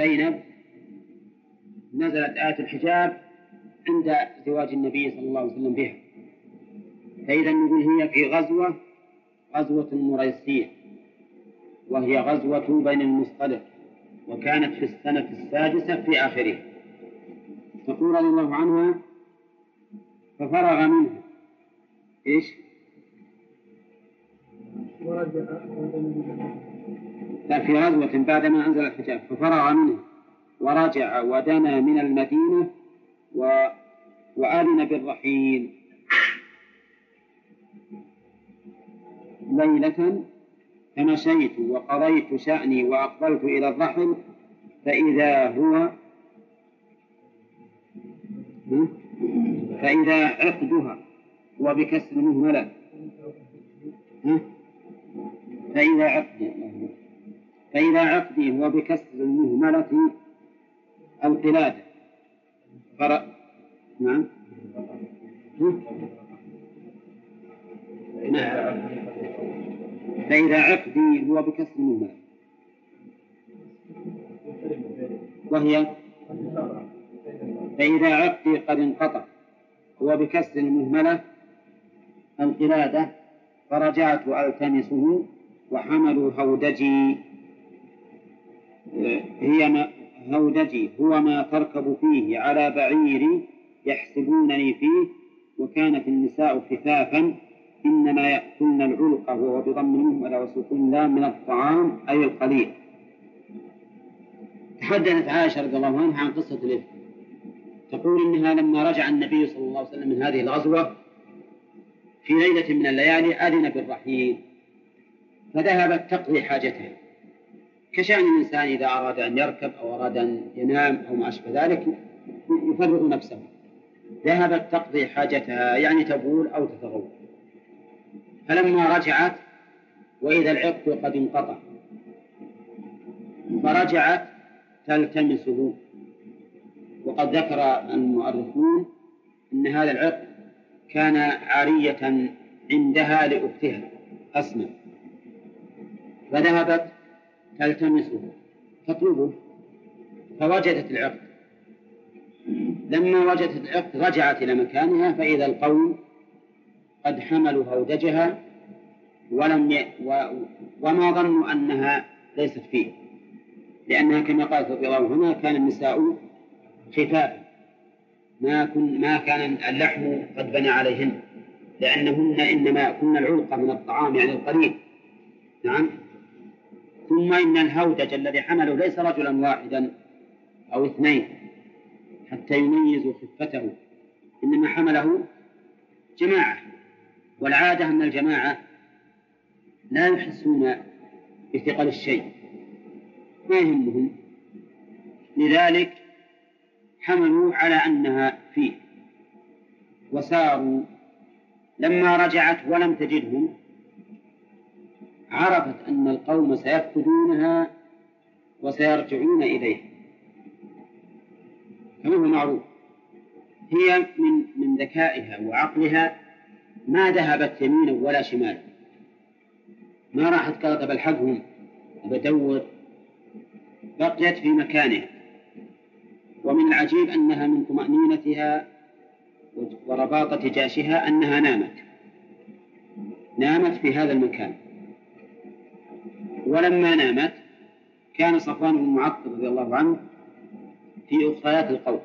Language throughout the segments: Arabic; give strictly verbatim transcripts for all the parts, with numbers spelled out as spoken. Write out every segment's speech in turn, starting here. زينب نزلت آية الحجاب عند زواج النبي صلى الله عليه وسلم بها. فإذا نقول هي في غزوة غزوة مريسية، وهي غزوة بني المصطلق، وكانت في السنة السادسة في آخره. تقول رضي الله عنها: ففرغ منه إيش؟ في غزوة بعدما أنزل الحجاب. ففرغ منه ورجع ودنا من المدينة و... وآلن بالرحيل ليلة، فمشيت وقضيت شأني وأقبلت إلى الرحل فإذا هو فإذا عقدها وبكسر مهملة فإذا عقدي فإذا عقدي وبكسر المهملة القلادة فرأ نعم فإذا عقدي هو بكسر المهملة وهي فإذا عقدي قد انقطع هو بكسر المهملة القلادة فرجعت ألتمسه وحملوا هودجي هي ما هودجي هو ما تركب فيه على بعيري يحسبونني فيه، وكانت النساء خفافا إنما يأكلن العلقة وهو بضم المهملة وسكون لام من الطعام أي القليل. تحدثت عائشة رضي الله عنها عن قصة الإفك، تقول إنها لما رجع النبي صلى الله عليه وسلم من هذه الغزوة في ليلة من الليالي أذن بالرحيل فذهبت تقضي حاجتها كشأن الإنسان إذا أراد أن يركب أو أراد أن ينام أو ما أشبه ذلك يفرغ نفسه. ذهبت تقضي حاجتها يعني تبول أو تتغول. فلما رجعت وإذا العقد قد انقطع فرجعت تلتمسه، وقد ذكر المؤرخون أن هذا العقد كان عارية عندها لأختها أسماء، فذهبت تلتمسه تطلبه فوجدت العقد. لما وجدت العقد رجعت إلى مكانها فإذا القوم قد حملوا هودجها ولم ي... و... وما ظنوا أنها ليست فيه، لأنها كما قالت رضي الله عنها كان النساء خفافا ما كن ما كان اللحم قد بنى عليهن، لأنهن إنما كن العلقة من الطعام يعني القليل. نعم. ثم إن الهودج الذي حمله ليس رجلا واحدا أو اثنين حتى يميزوا خفته، إنما حمله جماعة، والعادة أن الجماعة لا يحسون بثقل الشيء ما يهمهم، لذلك حملوا على أنها فيه وساروا. لما رجعت ولم تجدهم عرفت أن القوم سيفقدونها وسيرجعون إليها، كما هو معروف. هي من, من ذكائها وعقلها ما ذهبت يمينا ولا شمالا، ما راحت قالت بلحقهم بدور، بقيت في مكانها. ومن العجيب أنها من طمأنينتها ورباطة جاشها أنها نامت نامت في هذا المكان. ولما نامت كان صفوان بن معطل رضي الله عنه في أخريات القوم،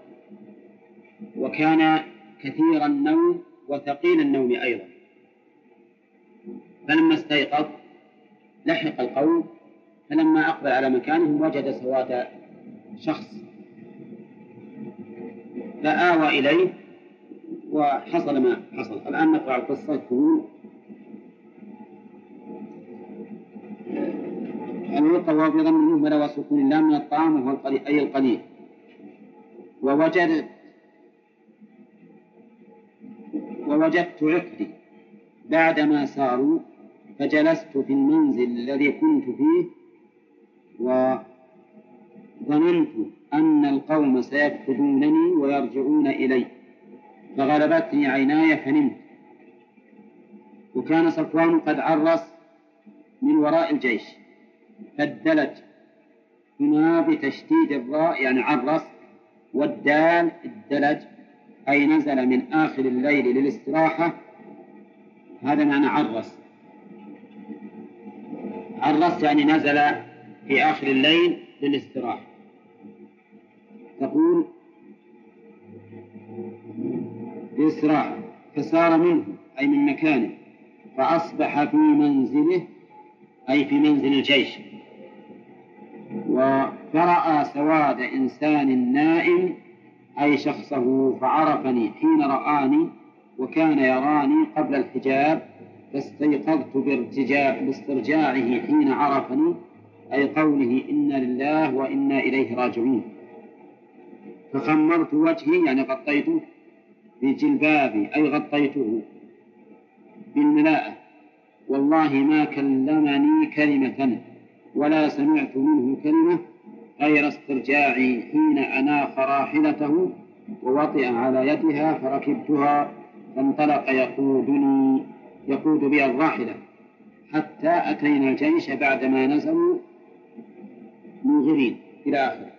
وكان كثير النوم وثقيل النوم أيضا. فلما استيقظ لحق القوم، فلما أقبل على مكانهم وجد سواد شخص فآوى إليه وحصل ما حصل. الآن نقرأ القصة. تقول العلقة وهو بضم المهملة وسكون اللام من الطعام وهو القليل أي القليل. ووجدت ووجدت عقدي بعدما ساروا فجلست في المنزل الذي كنت فيه وظننت أن القوم سيفقدونني ويرجعون إلي فغلبتني عيناي فنمت. وكان صفوان قد عرس من وراء الجيش فادلت هنا بتشديد الراء يعني عرس، والدال الدلج أي نزل من آخر الليل للاستراحة، هذا معنى عرس. عرس يعني نزل في آخر الليل للاستراحة. تقول بإسراء فصار منه أي من مكانه، فأصبح في منزله أي في منزل الجيش، وفرأى سواد إنسان نائم أي شخصه، فعرفني حين رآني وكان يراني قبل الحجاب، فاستيقظت باسترجاعه حين عرفني أي قوله إنا لله وإنا إليه راجعون، فخمرت وجهي يعني غطيته بجلبابي أي غطيته بالملاءة، والله ما كلمني كلمة ولا سمعت منه كلمة غير استرجاعي حين أناخ راحلته ووطئ على يدها فركبتها، فانطلق يقودني يقود بي الراحلة حتى أتينا الجيش بعدما نزلوا منذرين إلى آخره.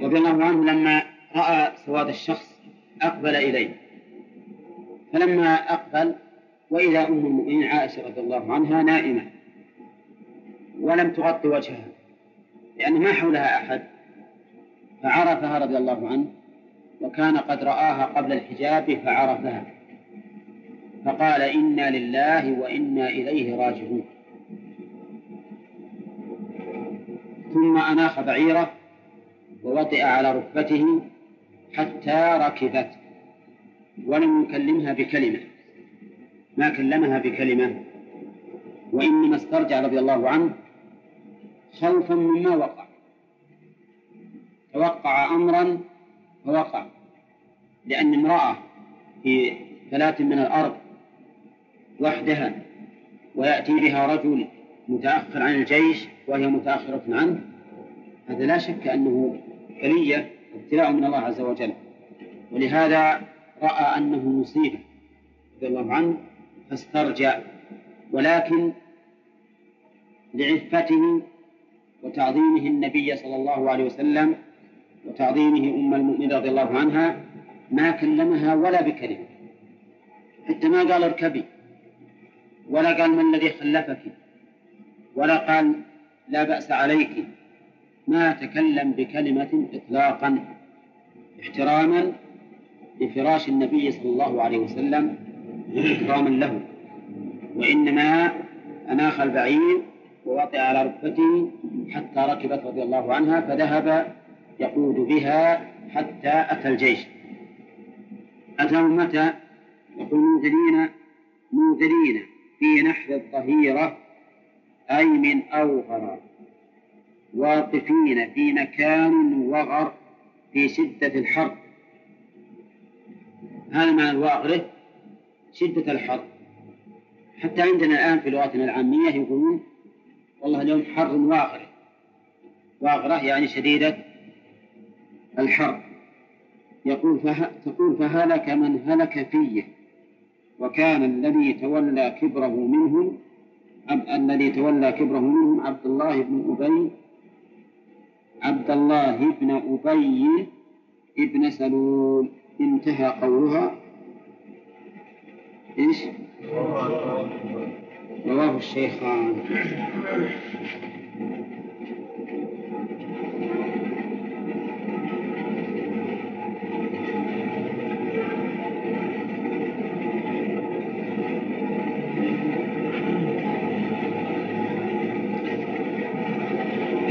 رضي الله عنه لما رأى سواد الشخص أقبل إليه، فلما أقبل وإلى أم المؤمنين عائشة رضي الله عنها نائمة ولم تغطي وجهها لأن ما حولها أحد، فعرفها رضي الله عنه وكان قد رآها قبل الحجاب فعرفها، فقال إنا لله وإنا إليه راجعون، ثم أناخ بعيره ووطئ على ركبته حتى ركبت ولم يكلمها بكلمة، ما كلمها بكلمة، وإنما استرجع رضي الله عنه خوفا مما وقع، توقع أمرا فوقع، لأن امرأة في ثلاث من الأرض وحدها ويأتي بها رجل متأخر عن الجيش وهي متأخرة عنه، هذا لا شك أنه كلية ابتلاء من الله عز وجل، ولهذا رأى أنه مصيبة رضي الله عنه فاسترجع، ولكن لعفته وتعظيمه النبي صلى الله عليه وسلم وتعظيمه أم المؤمنين رضي الله عنها ما كلمها ولا بكلمة، حتى ما قال اركبي ولا قال من الذي خلفك ولا قال لا بأس عليك، ما تكلم بكلمة إطلاقا احتراما لفراش النبي صلى الله عليه وسلم إكراما له، وإنما أناخ البعير ووطئ على ركبته حتى ركبت رضي الله عنها، فذهب يقود بها حتى أتى الجيش. أتوا متى؟ يقول منذرين منذرين في نحر الظهيرة أي من أوغر، واقفين في مكان وغر في شدة الحر، هذا معنى الوغر شدة الحر، حتى عندنا الآن في لغتنا العامية يقولون والله اليوم حر واغرة، واغرة يعني شديدة الحر. يقول فه... تقول فهلك من هلك فيه، وكان الذي تولى كبره منهم أب... الذي تولى كبره منهم عبد الله بن أبي عبد الله بن أبي ابن سلول. انتهى قولها. إيش؟ رواه الشيخان.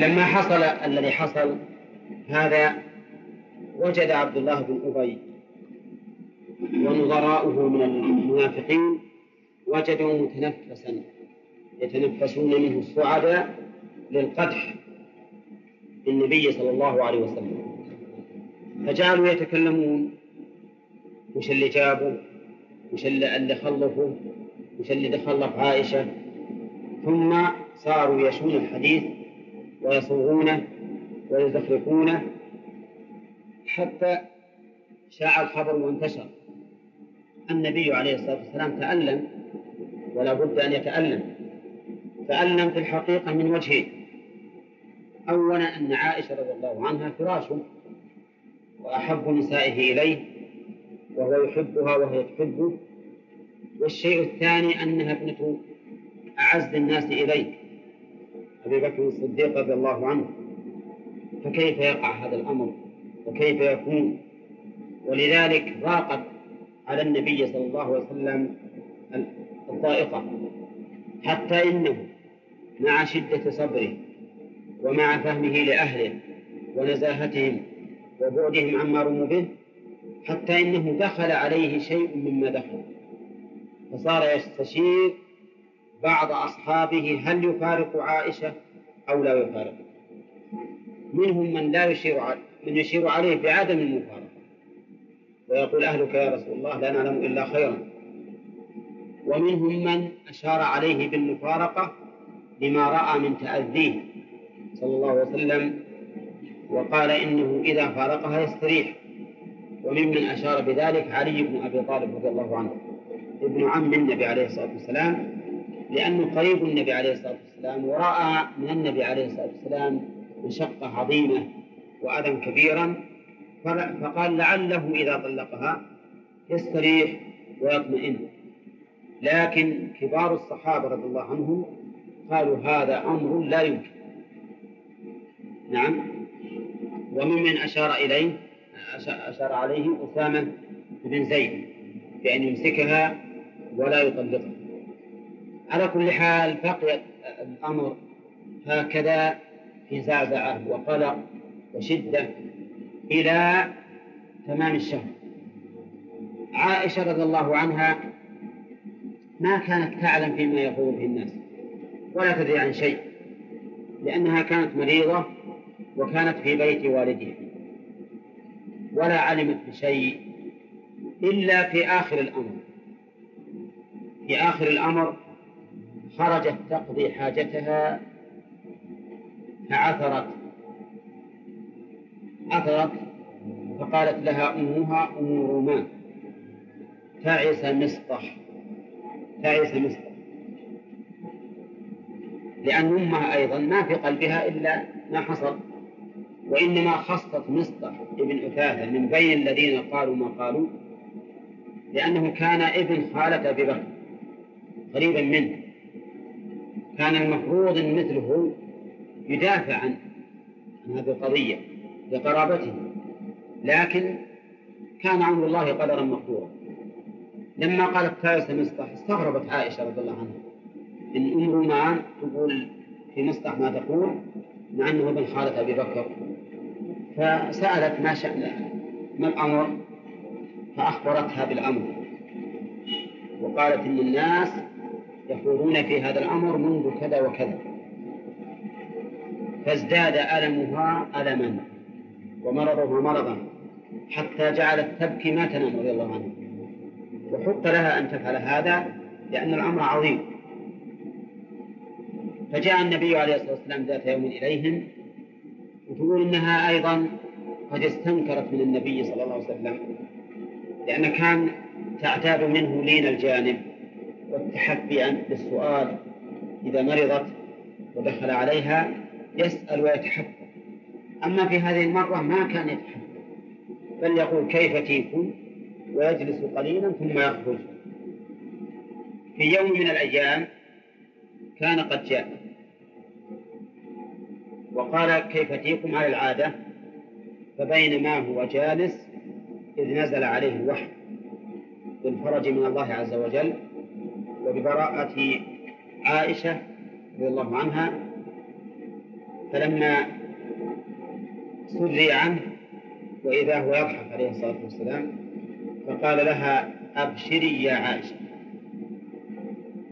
لما حصل الذي حصل هذا وجد عبد الله بن أبي ونظراؤه من المنافقين وجدوا متنفسا يتنفسون منه الصعداء للقدح للنبي صلى الله عليه وسلم، فجعلوا يتكلمون وش اللي جابوا وش اللي خلفوا وش اللي تخلف عائشة، ثم صاروا يشون الحديث ويصوغونه ويزخرفونه حتى شاع الخبر وانتشر. النبي عليه الصلاة والسلام تألم، ولا بد أن يتألم، تألم في الحقيقة من وجهين، أولا أن عائشة رضي الله عنها فراشه وأحب نسائه إليه وهو يحبها وهي تحبه، والشيء الثاني أنها ابنة أعز الناس إليه أبي بكر الصديق رضي الله عنه، فكيف يقع هذا الأمر وكيف يكون؟ ولذلك ضاقت على النبي صلى الله عليه وسلم الضائقة، حتى إنه مع شدة صبره ومع فهمه لأهله ونزاهتهم وبعدهم عما رموا به، حتى إنه دخل عليه شيء مما دخل، فصار يستشير بعض أصحابه هل يفارق عائشة أو لا يفارق. منهم من لا يشير عليه من يشير عليه بعدم المفارقة ويقول أهلك يا رسول الله لا نعلم إلا خيرا، ومنهم من أشار عليه بالمفارقة لما رأى من تأذيه صلى الله عليه وسلم وقال إنه إذا فارقها يستريح، وممن أشار بذلك علي بن أبي طالب رضي الله عنه ابن عم النبي عليه الصلاة والسلام، لأنه قريب النبي عليه الصلاة والسلام ورأى من النبي عليه الصلاة والسلام مشقة عظيمة وأذى كبيرا، فقال لعله إذا طلقها يستريح ويطمئن. لكن كبار الصحابة رضي الله عنهم قالوا هذا أمر لا يمكن. نعم. وممن أشار إليه أشار عليه أسامة بن زيد بأن يمسكها ولا يطلقها. على كل حال بقي الأمر هكذا في زعزعة وقلق وشدة إلى تمام الشهر. عائشة رضي الله عنها ما كانت تعلم فيما يقول به الناس ولا تدري عن شيء، لأنها كانت مريضة وكانت في بيت والدها ولا علمت بشيء إلا في آخر الأمر. في آخر الأمر خرجت تقضي حاجتها فعثرت عثرت فقالت لها أمها أم رمان تعس مسطح تعس مسطح، لأن أمها أيضا ما في قلبها إلا ما حصل، وإنما خصت مسطح ابن أثاثة من بين الذين قالوا ما قالوا، لأنه كان ابن خالة أبي بكر قريبا منه، كان المفروض أن مثله يدافع عن هذه القضية لقرابته، لكن كان عمر الله قدرا مقدورا. لما قالت تعس مسطح استغربت عائشة رضي الله عنها إن أم رمان تقول في مسطح ما تقول مع أنه ابن خالة أبي بكر، فسألت ما شأنها ما الأمر، فأخبرتها بالأمر وقالت إن الناس يخوضون في هذا الأمر منذ كذا وكذا، فازداد ألمها ألما ومرضها مرضا حتى جعلت تبكي ما تنام رضي الله عنها، وحق لها أن تفعل هذا لأن الأمر عظيم. فجاء النبي عليه الصلاة والسلام ذات يوم إليهم وتقول إنها أيضا قد استنكرت من النبي صلى الله عليه وسلم، لأن كان تعتاد منه لين الجانب والتحفي عنه بالسؤال، إذا مرضت ودخل عليها يسأل ويتحفى، أما في هذه المرة ما كان يتحفى بل يقول كيف تيكون ويجلس قليلا ثم يخرج. في يوم من الأيام كان قد جاء وقال كيف تيكم على العادة، فبينما هو جالس إذ نزل عليه الوحي بالفرج من الله عز وجل وببراءة عائشة رضي الله عنها، فلما سري عنه وإذا هو يضحك عليه الصلاة والسلام، فقال لها أبشري يا عائشة،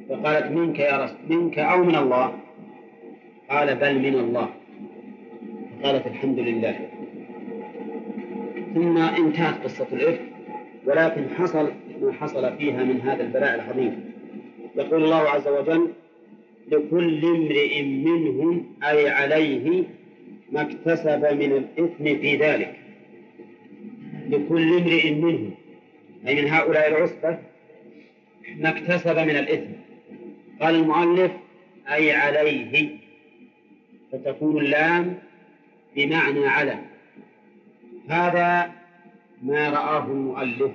فقالت منك يا رسول منك أو من الله؟ قال بل من الله، فقالت الحمد لله. ثم انتهت قصة الإفك، ولكن حصل ما حصل فيها من هذا البلاء العظيم. يقول الله عز وجل لكل امرئ منهم أي عليه ما اكتسب من الإثم في ذلك، لكل امرئ منهم أي من هؤلاء العصبة ما اكتسب من الإثم. قال المؤلف أي عليه، فتكون اللام بمعنى على. هذا ما رآه المؤلف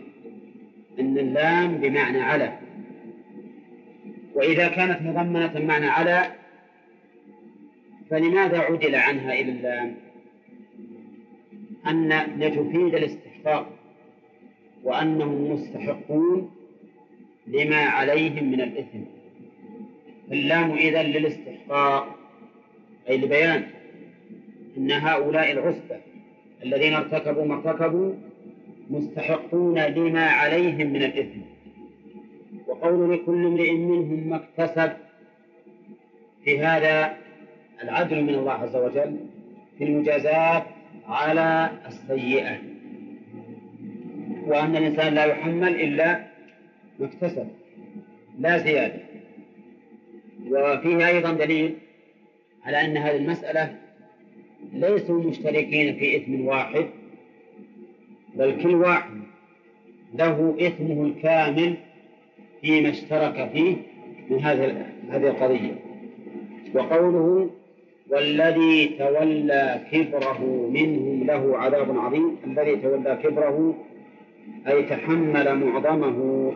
أن اللام بمعنى على، وإذا كانت مضمنة معنى على فلماذا عدل عنها إلى اللام؟ أن لتفيد الاستحقاق وأنهم مستحقون لما عليهم من الإثم. اللام إذن للاستحقاق، أي لبيان أن هؤلاء العصبة الذين ارتكبوا ما ارتكبوا مستحقون لما عليهم من الإثم. وقول لكل امرئ منهم ما اكتسب، في هذا العدل من الله عز وجل في المجازات على السيئة، وأن الإنسان لا يحمل إلا ما اكتسب لا زيادة. وفيه أيضا دليل على أن هذه المسألة ليسوا مشتركين في إثم واحد، بل كل واحد له إثمه الكامل فيما اشترك فيه من هذه القضية. وقوله والذي تولى كبره منهم له عذاب عظيم، الذي تولى كبره أي تحمل معظمه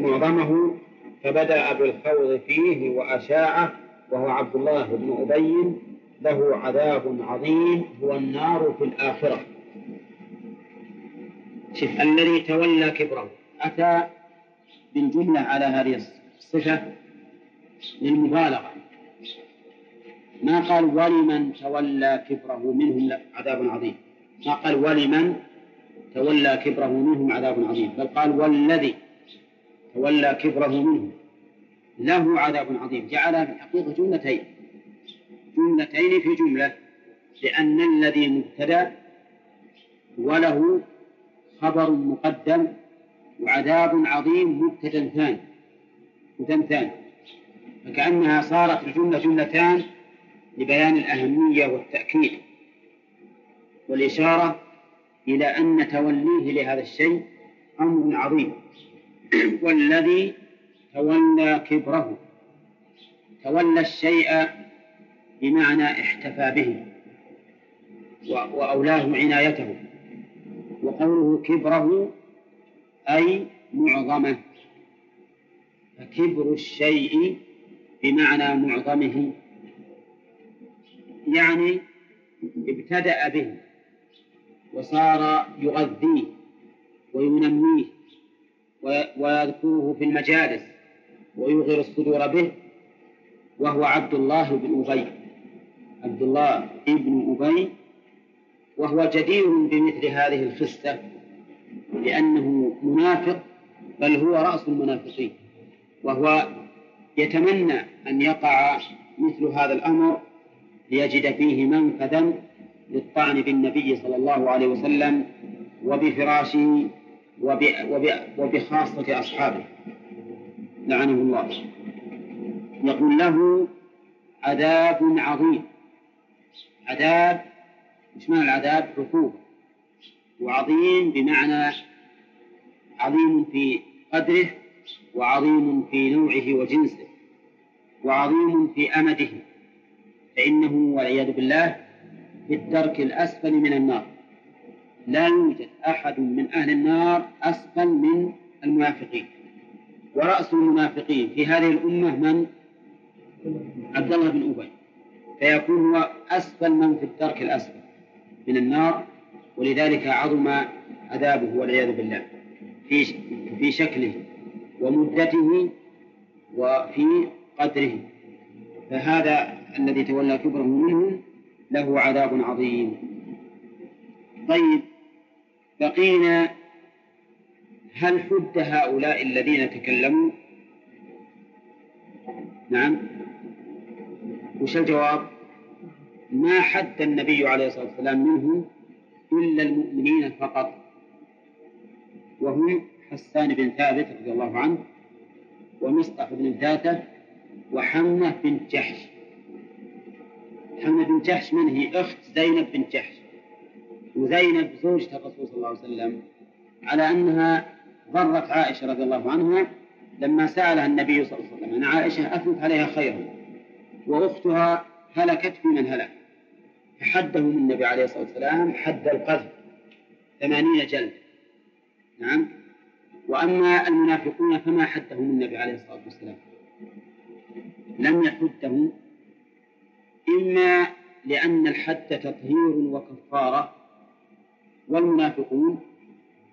معظمه فبدأ بالخوض فيه وأشاعه، وهو عبد الله بن أبي، له عذاب عظيم هو النار في الآخرة. شف الذي تولى كبره أتى بالجملة على هذه الصفة للمبالغة، ما قال ولمن تولى كبره منهم عذاب عظيم، ما قال ولمن تولى كبره منهم عذاب عظيم، بل قال والذي تولى كبره منهم له عذاب عظيم. جعلها في الحقيقة جملتين جملتين في جملة، لأن الذي مبتدأ وله خبر مقدم وعذاب عظيم مبتدأ ثاني مبتدأ ثاني، فكأنها صارت الجملة جملتان لبيان الأهمية والتأكيد والإشارة إلى أن توليه لهذا الشيء أمر عظيم. والذي تولى كبره، تولى الشيء بمعنى احتفى به وأولاه عنايته. وقوله كبره أي معظمه، فكبر الشيء بمعنى معظمه، يعني ابتدأ به وصار يغذيه وينميه ويذكره في المجالس ويغير الصدور به، وهو عبد الله بن أبي عبد الله بن أبي وهو جدير بمثل هذه الخصة لأنه منافق، بل هو رأس المنافقين، وهو يتمنى أن يقع مثل هذا الأمر ليجد فيه منفذا للطعن بالنبي صلى الله عليه وسلم وبفراشه وب... وب... وبخاصة أصحابه لعنه الله. يقول له عذاب عظيم. عذاب مش معنى العذاب عقوبة، وعظيم بمعنى عظيم في قدره وعظيم في نوعه وجنسه وعظيم في أمده، فإنه والعياذ بالله في الدرك الأسفل من النار. لا يوجد أحد من أهل النار أسفل من المنافقين. ورأس المنافقين في هذه الأمة من؟ عبد الله بن أبي، فيكون هو أسفل من في الدرك الأسفل من النار، ولذلك عظم عذابه والعياذ بالله في في شكله ومدته وفي قدره. فهذا الذي تولى كبره منهم له عذاب عظيم. طيب، بقينا هل حد هؤلاء الذين تكلموا؟ نعم، وش الجواب؟ ما حد النبي عليه الصلاة والسلام منهم إلا المؤمنين فقط، وهم حسان بن ثابت رضي الله عنه، ومسطح بن أثاثة، وحمنة بنت جحش. حمنة بنت جحش من هي؟ أخت زينب بنت جحش، وزينب زوجة الرسول صلى الله عليه وسلم، على أنها ضرت عائشة رضي الله عنها لما سألها النبي صلى الله عليه وسلم أن عائشة أثنت عليها خيرا، وأختها هلكت في من هلك، فحدهم النبي عليه الصلاة والسلام حد القذف ثمانين جلد. نعم. وأما المنافقون فما حدهم النبي عليه الصلاة والسلام، لم يحدهم إما لأن الحد تطهير وكفارة، والمنافقون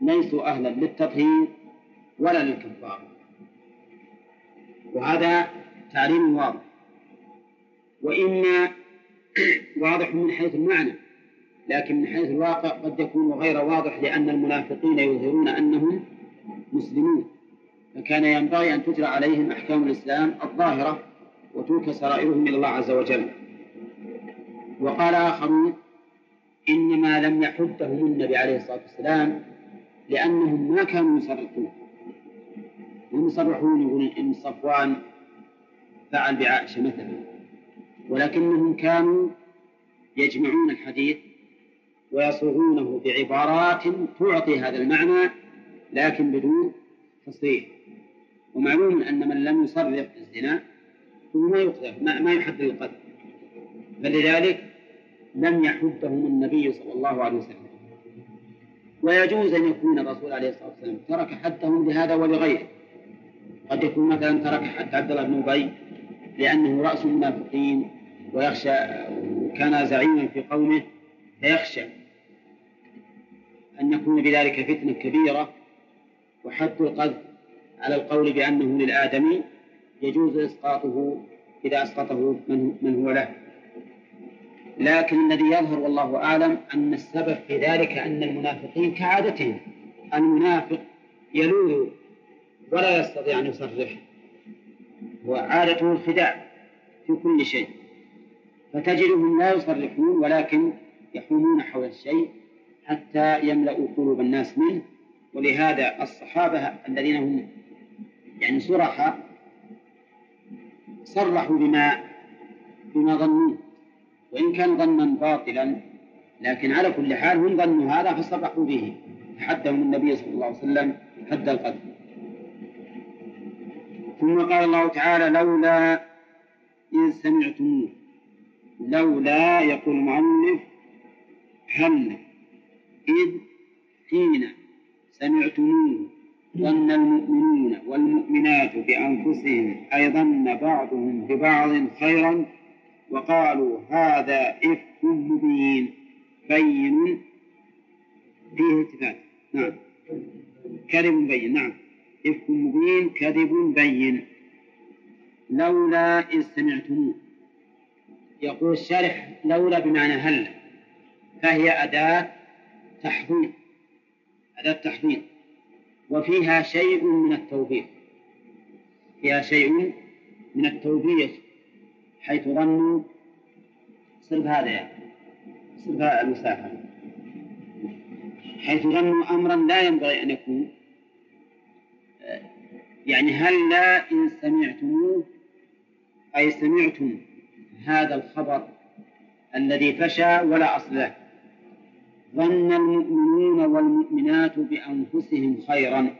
ليسوا أهلا للتطهير ولا للكفارة، وهذا تعليم واضح، وإما واضح من حيث المعنى، لكن من حيث الواقع قد يكون غير واضح، لأن المنافقين يظهرون أنهم مسلمون، فكان ينبغي أن تجرى عليهم أحكام الإسلام الظاهرة وترك سرائرهم إلى الله عز وجل. وقال آخرون إنما لم يحدهم النبي عليه الصلاة والسلام لأنهم ما كانوا يصرحون، هم يصرحون يقولون إن صفوان فعل بعائشة مثلا، ولكنهم كانوا يجمعون الحديث ويصوغونه بعبارات تعطي هذا المعنى لكن بدون تصريح. ومعلوم أن من لم يصرح بالزنا هو ما يقذف، ما يحد القذف، فلذلك لم يحدهم النبي صلى الله عليه وسلم. ويجوز أن يكون الرسول عليه الصلاة والسلام ترك حدهم لهذا ولغيره، قد يكون مثلا ترك حد عبد الله بن أبي لأنه رأس المنافقين ويخشى، كان زعيما في قومه فيخشى أن يكون بذلك فتنة كبيرة، وحد القذف على القول بأنه للآدمي يجوز إسقاطه إذا أسقطه من هو له. لكن الذي يظهر والله أعلم أن السبب في ذلك أن المنافقين كعادتهم، المنافق يلوذ ولا يستطيع أن يصرح، وعادته الخداع في كل شيء، فتجدهم لا يصرحون ولكن يحومون حول الشيء حتى يملأوا قلوب الناس منه. ولهذا الصحابة الذين هم يعني صرحا صرحوا بما بما ظنوا، وإن كان ظنا باطلا، لكن على كل حال هم ظنوا هذا فصرحوا به، حدهم النبي صلى الله عليه وسلم حد القذف. ثم قال الله تعالى لولا إن سمعتموه، لولا يقول المؤلف هل إذ حين سمعتموه ظن المؤمنون والمؤمنات بأنفسهم أي ظن بعضهم ببعض خيرا وقالوا هذا إفك مبين بين فيه التفات. نعم كذب بين. نعم إفك مبين كذب بين. لولا إذ سمعتموه، يقول الشارح لولا بمعنى هل، فهي أداة تحضير، أداة تحضير، وفيها شيء من التوبيخ، فيها شيء من التوبيخ حيث ظنوا صرف هذا يعني. صرف هذا المسافة، حيث ظنوا أمرا لا ينبغي أن يكون، يعني هل لا إن سمعتموه أي سمعتم هذا الخبر الذي فشى ولا أصل له، ظن المؤمنون والمؤمنات بأنفسهم خيرا.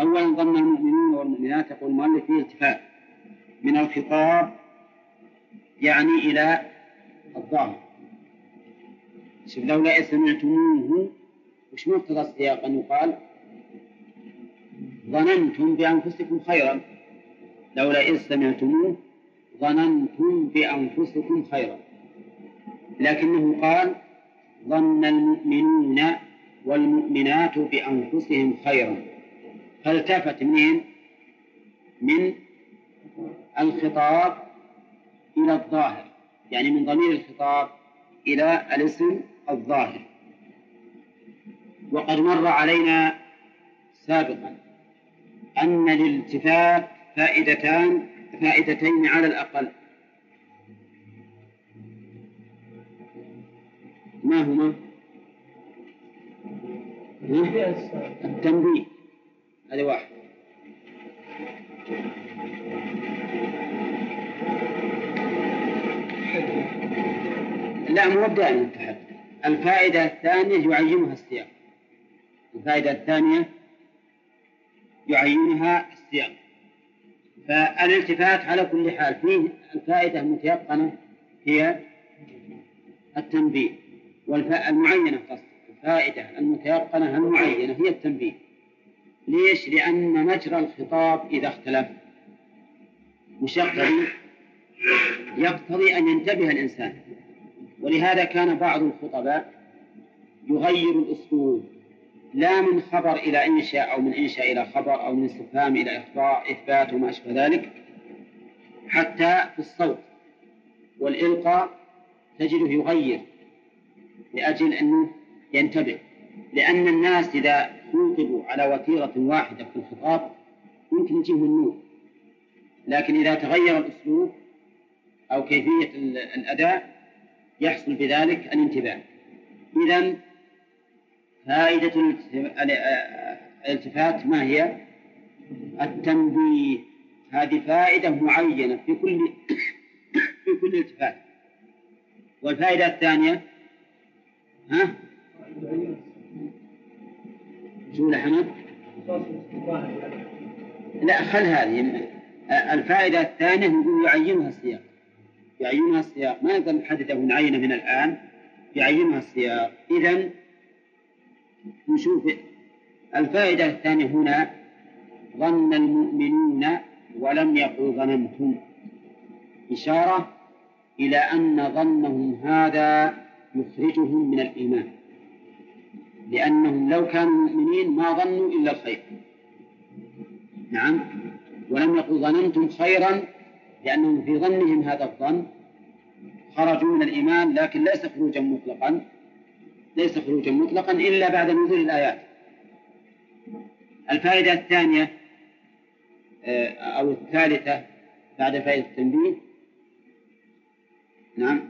أولا ظن المؤمنون والمؤمنات، يقول المؤلف فيه التفات من الخطاب يعني إلى الظاهر. شوف لولا سمعتموه وش مقتضى السياق؟ أن يقال ظننتم بأنفسكم خيرا، لولا سمعتموه ظننتم بأنفسكم خيرا، لكنه قال ظن المؤمنون والمؤمنات بأنفسهم خيرا، فالتفت منين؟ من الخطاب إلى الظاهر، يعني من ضمير الخطاب إلى الاسم الظاهر. وقد مر علينا سابقا أن للالتفات فائدتان، فائدتين على الأقل. ما هما؟ التنبيه، هذا واحد. لا مبدأ التحدث. الفائدة الثانية يعينها السياق، الفائدة الثانية يعينها السياق، فالالتفات على كل حال فيه الفائدة المتيقنة هي التنبيه، والمعينة قصد الفائدة المتيقنة المعينة هي التنبيه. ليش؟ لأن مجرى الخطاب إذا اختلف مش يقتضي يقتضي أن ينتبه الإنسان، ولهذا كان بعض الخطباء يغير الأسلوب لا من خبر إلى إنشاء أو من إنشاء إلى خبر أو من استفهام إلى إخبار إثبات وما أشبه ذلك، حتى في الصوت والإلقاء تجده يغير لأجل أنه ينتبه، لأن الناس إذا ينقبوا على وتيرة واحدة في الخطاب يمكن يجيهم النور، لكن إذا تغير الأسلوب أو كيفية الأداء يحصل بذلك الانتباه. إذن فائدة الالتفات ما هي؟ التنبيه. هذه فائدة معينة في كل في كل التفات. والفائدة الثانية ها؟ شو لحنا؟ لا خل هذه. الفائدة الثانية نقول يعينها السياق، يعينها السياق ما نقدر نحدده ونعينه من الآن، يعينها السياق. إذن نشوف الفائدة الثانية هنا ظن المؤمنون ولم يقل ظننتم، إشارة إلى أن ظنهم هذا يخرجهم من الإيمان، لأنهم لو كانوا مؤمنين ما ظنوا إلا الخير. نعم، ولم يقل ظننتم خيرا لأنهم في ظنهم هذا الظن خرجوا من الإيمان، لكن ليس خروجا مطلقا ليس خروجا مطلقا إلا بعد نزول الآيات. الفائدة الثانية أو الثالثة بعد فائدة التنبيه نعم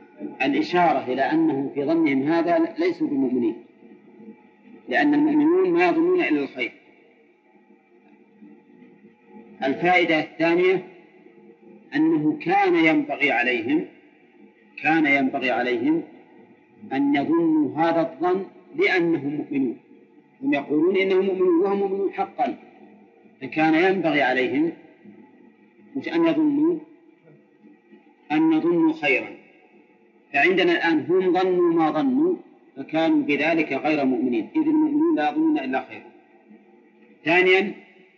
الإشارة إلى أنهم في ظنهم هذا ليسوا بمؤمنين، لأن المؤمنون ما يظنون إلا الخير. الفائدة الثانية أنه كان ينبغي عليهم كان ينبغي عليهم أن يظنوا هذا الظن لأنهم مؤمنون، هم يقولون إنهم مؤمنون وهم مؤمنون حقا، فكان ينبغي عليهم مش أن يظنوا أن يظنوا خيرا. فعندنا الآن هم ظنوا ما ظنوا فكانوا بذلك غير مؤمنين، إذ المؤمنون لا يظنون إلا خيرا. ثانيا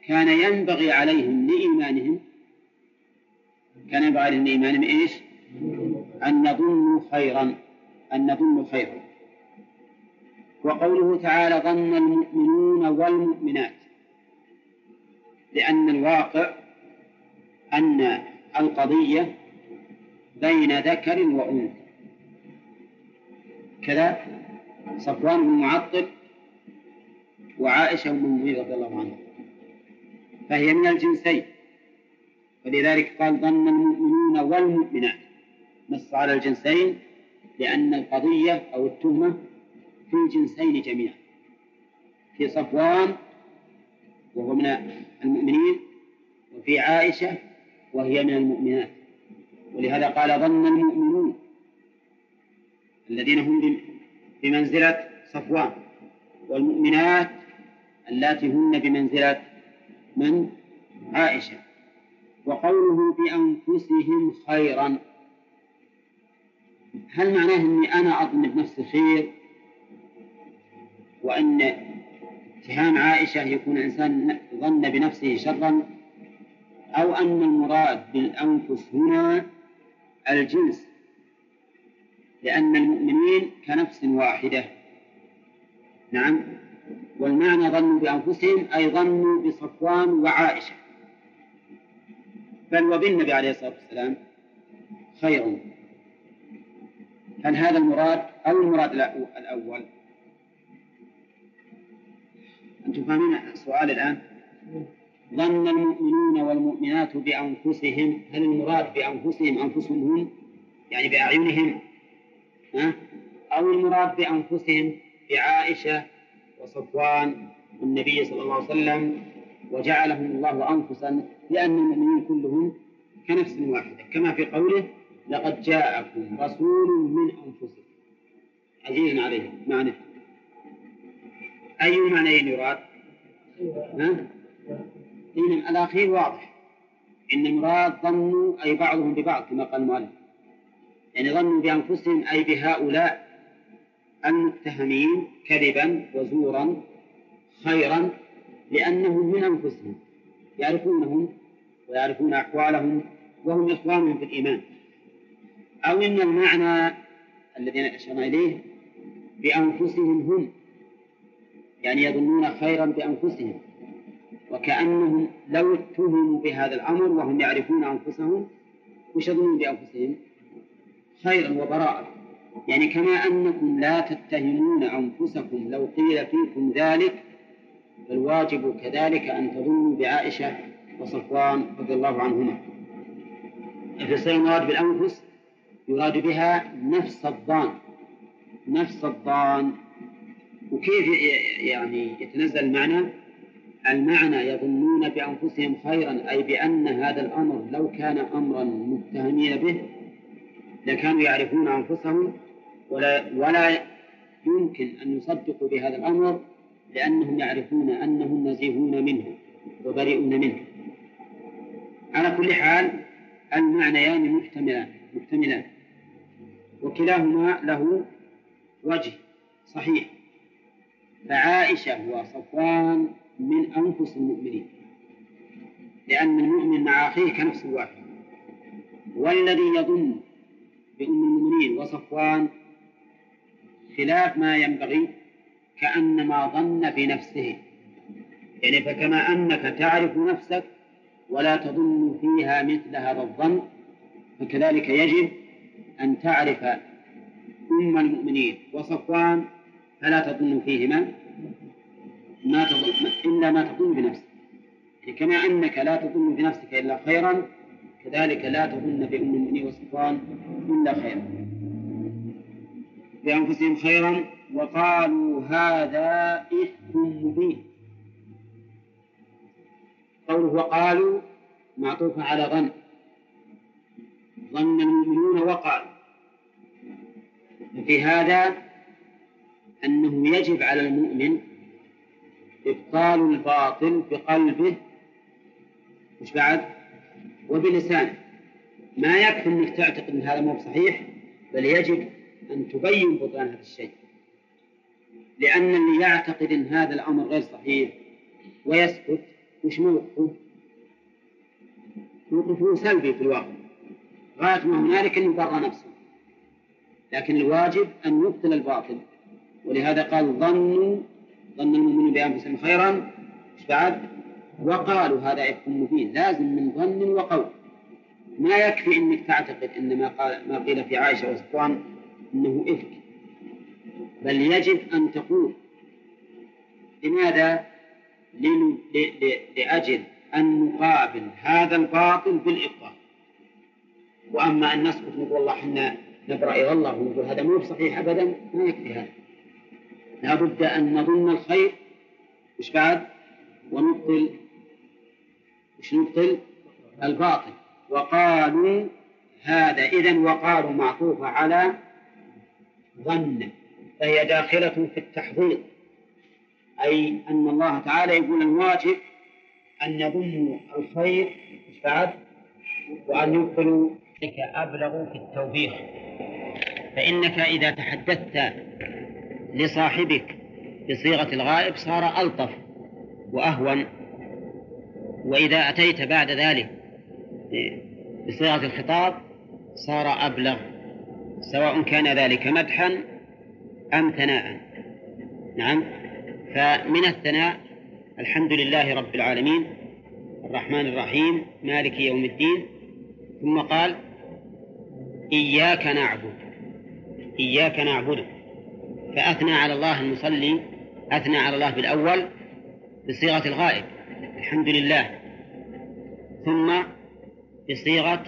كان ينبغي عليهم لإيمانهم كان ينبغي عليهم لإيمانهم إيش؟ أن يظنوا خيرا أن نظن خيرا. وقوله تعالى ظن المؤمنون والمؤمنات، لأن الواقع أن القضية بين ذكر وأنثى، كذا صفوان بن معطل وعائشة بن أبي رضي الله عنها، فهي من الجنسين، ولذلك قال ظن المؤمنون والمؤمنات، نص على الجنسين لأن القضية أو التهمة في الجنسين جميعا، في صفوان وهو من المؤمنين وفي عائشة وهي من المؤمنات، ولهذا قال ظن المؤمنون الذين هم بمنزلة صفوان، والمؤمنات اللاتي هن بمنزلة من عائشة. وقوله بأنفسهم خيرا، هل معناه أني أنا أظن بنفسي خير وأن اتهام عائشة يكون إنسان ظن بنفسه شرا، أو أن المراد بالأنفس هنا الجنس، لأن المؤمنين كنفس واحدة. نعم، والمعنى ظنوا بأنفسهم أي ظنوا بصفوان وعائشة، بل وبالنبي عليه الصلاة والسلام خير. هل هذا المراد أو المراد الأول؟ أنتم فاهمين السؤال الآن؟ ظن المؤمنون والمؤمنات بأنفسهم، هل المراد بأنفسهم أنفسهم هم يعني بأعينهم أه؟ أو المراد بأنفسهم بعائشة وصفوان والنبي صلى الله عليه وسلم وجعلهم الله أنفسا، لأن المؤمنين كلهم كنفس واحدة، كما في قوله لقد جاءكم رسول من أنفسكم عزيز عليه. معنى أي معنى يراد؟ ها؟ الأخير واضح، إن المراد ظنوا أي بعضهم ببعض كما قال المؤلف، يعني ظنوا بأنفسهم أي بهؤلاء المتهمين كذبا وزورا خيرا، لأنهم من أنفسهم يعرفونهم ويعرفون أقوالهم وهم إخوانهم في الإيمان. أو إن المعنى الذين أشرنا إليه بأنفسهم هم، يعني يظنون خيرا بأنفسهم، وكأنهم لو اتهموا بهذا الأمر وهم يعرفون أنفسهم ويظنون بأنفسهم خيرا وبراءة، يعني كما أنكم لا تتهمون أنفسكم لو قيل فيكم ذلك، فالواجب كذلك أن تظنوا بعائشة وصفوان رضي الله عنهما. فالشيء المراد بالأنفس يراد بها نفس الضان، نفس الضان. وكيف يعني يتنزل المعنى؟ المعنى يظنون بأنفسهم خيرا أي بأن هذا الأمر لو كان أمرا متهمين به لكانوا يعرفون أنفسهم ولا, ولا يمكن أن يصدقوا بهذا الأمر، لأنهم يعرفون أنهم نزيهون منه وبريئون منه. على كل حال المعنيان محتملان محتملان وكلاهما له وجه صحيح. فعائشة وصفوان من أنفس المؤمنين، لأن المؤمن مع أخيه كنفس واحد، والذي يظن بأم المؤمنين وصفوان خلاف ما ينبغي كأنما ظن بنفسه، يعني فكما أنك تعرف نفسك ولا تظن فيها مثل هذا الظن، فكذلك يجب أن تعرف أم المؤمنين وصفوان فلا تظن فيهما ما تظن إلا ما تظن بنفسك، يعني كما أنك لا تظن بنفسك إلا خيرا كذلك لا تظن بأم المؤمنين وصفوان إلا خيرا، بأنفسهم خيرا. وقالوا هذا إثم مبين. قوله وقالوا معطوف على ظن، ظن المؤمنون وقالوا، في هذا أنه يجب على المؤمن إبطال الباطل بقلبه مش بعد وبلسانه. ما يكفي أنك تعتقد أن هذا مو صحيح، بل يجب أن تبين بطلان هذا الشيء، لأن اللي يعتقد أن هذا الأمر غير صحيح ويسكت وش موقفه؟ موقفه سلبي في الواقع، غاية ما هنالك أن يبرر نفسه، لكن الواجب أن يبطل الباطل. ولهذا قال ظنوا ظن المؤمنين بأنفسهم خيرا بعد وقالوا هذا إفك مبين. لازم من ظن وقول، ما يكفي أنك تعتقد أن ما قال ما قيل في عائشة وصفوان أنه إفك، بل يجب أن تقول لماذا؟ لأجل أن نقابل هذا الباطل بالإبطال. وأما أن نسكت نقول والله حنا نبرأ إلى الله ونقول هذا مو صحيح أبدا، ما يكفي هذا، لابد أن نظن الخير وش بعد ونبطل وش نبطل الباطل. وقالوا هذا إذن وقالوا معطوفة على ظن، فهي داخلة في التحضير، أي أن الله تعالى يقول الواجب أن نظنوا الخير بعد وأن يبطلوا. أبلغوا في التوبيخ، فإنك إذا تحدثت لصاحبك بصيغة الغائب صار ألطف وأهون، وإذا أتيت بعد ذلك بصيغة الخطاب صار أبلغ، سواء كان ذلك مدحا أم ثناء. نعم. فمن الثناء الحمد لله رب العالمين الرحمن الرحيم مالك يوم الدين، ثم قال إياك نعبد إياك نعبد، فأثنى على الله المصلي، أثنى على الله بالأول بصيغة الغائب الحمد لله، ثم بصيغة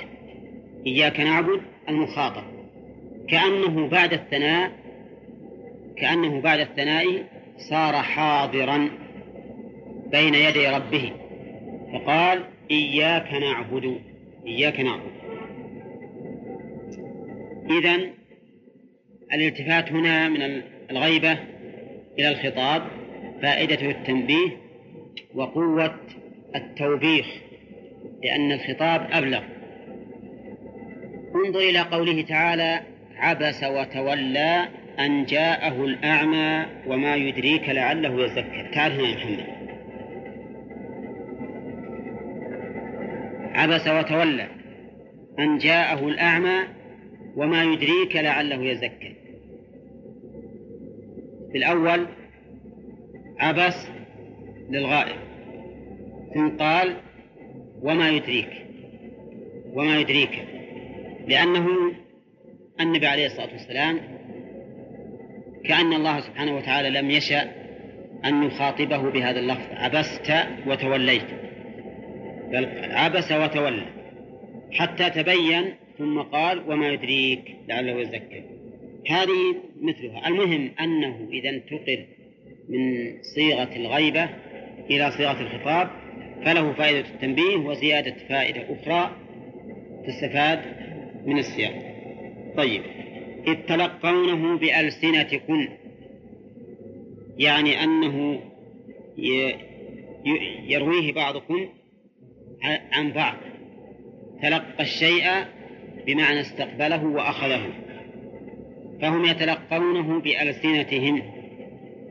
إياك نعبد المخاطب، كأنه بعد الثناء كأنه بعد الثناء صار حاضرا بين يدي ربه، فقال إياك نعبد إياك نعبد. إذن الالتفات هنا من الغيبة إلى الخطاب فائدته التنبيه وقوة التوبيخ، لأن الخطاب أبلغ. انظر إلى قوله تعالى: عبس وتولى أن جاءه الأعمى وما يدريك لعله يزكى. تعال هنا يا محمد. عبس وتولى أن جاءه الأعمى وما يدريك لعله يزكى. في الأول عبس للغائب، ثم قال وما يدريك، وما يدريك لأنه النبي عليه الصلاة والسلام كأن الله سبحانه وتعالى لم يشأ أن يخاطبه بهذا اللفظ عبست وتوليت، بل عبس وتولى حتى تبين، ثم قال وما يدريك لعله يزكى. هذه مثلها. المهم أنه إذا انتقل من صيغة الغيبة إلى صيغة الخطاب فله فائدة التنبيه وزيادة فائدة أخرى تستفاد من السياق. طيب، إذ تلقونه بألسنتكم، يعني أنه يرويه بعضكم عن بعض. تلقى الشيء بمعنى استقبله وأخذه، فهم يتلقونه بألسنتهم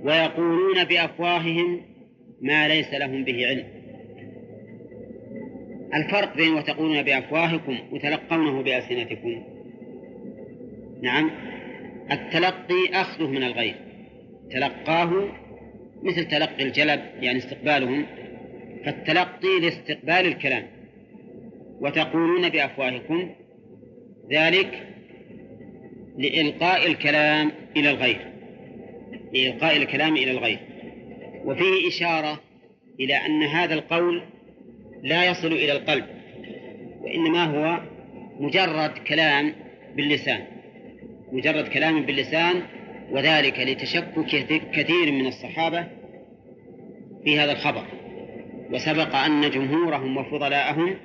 ويقولون بأفواههم ما ليس لهم به علم. الفرق بين وتقولون بأفواهكم وتلقونه بألسنتكم، نعم، التلقي أخذه من الغير، تلقاه مثل تلقي الجلب يعني استقبالهم، فالتلقي لاستقبال الكلام. وتقولون بأفواهكم ذلك لإلقاء الكلام إلى الغير، لإلقاء الكلام إلى الغير. وفيه إشارة إلى أن هذا القول لا يصل إلى القلب، وإنما هو مجرد كلام باللسان، مجرد كلام باللسان، وذلك لتشكك كثير من الصحابة في هذا الخبر، وسبق أن جمهورهم وفضلاءهم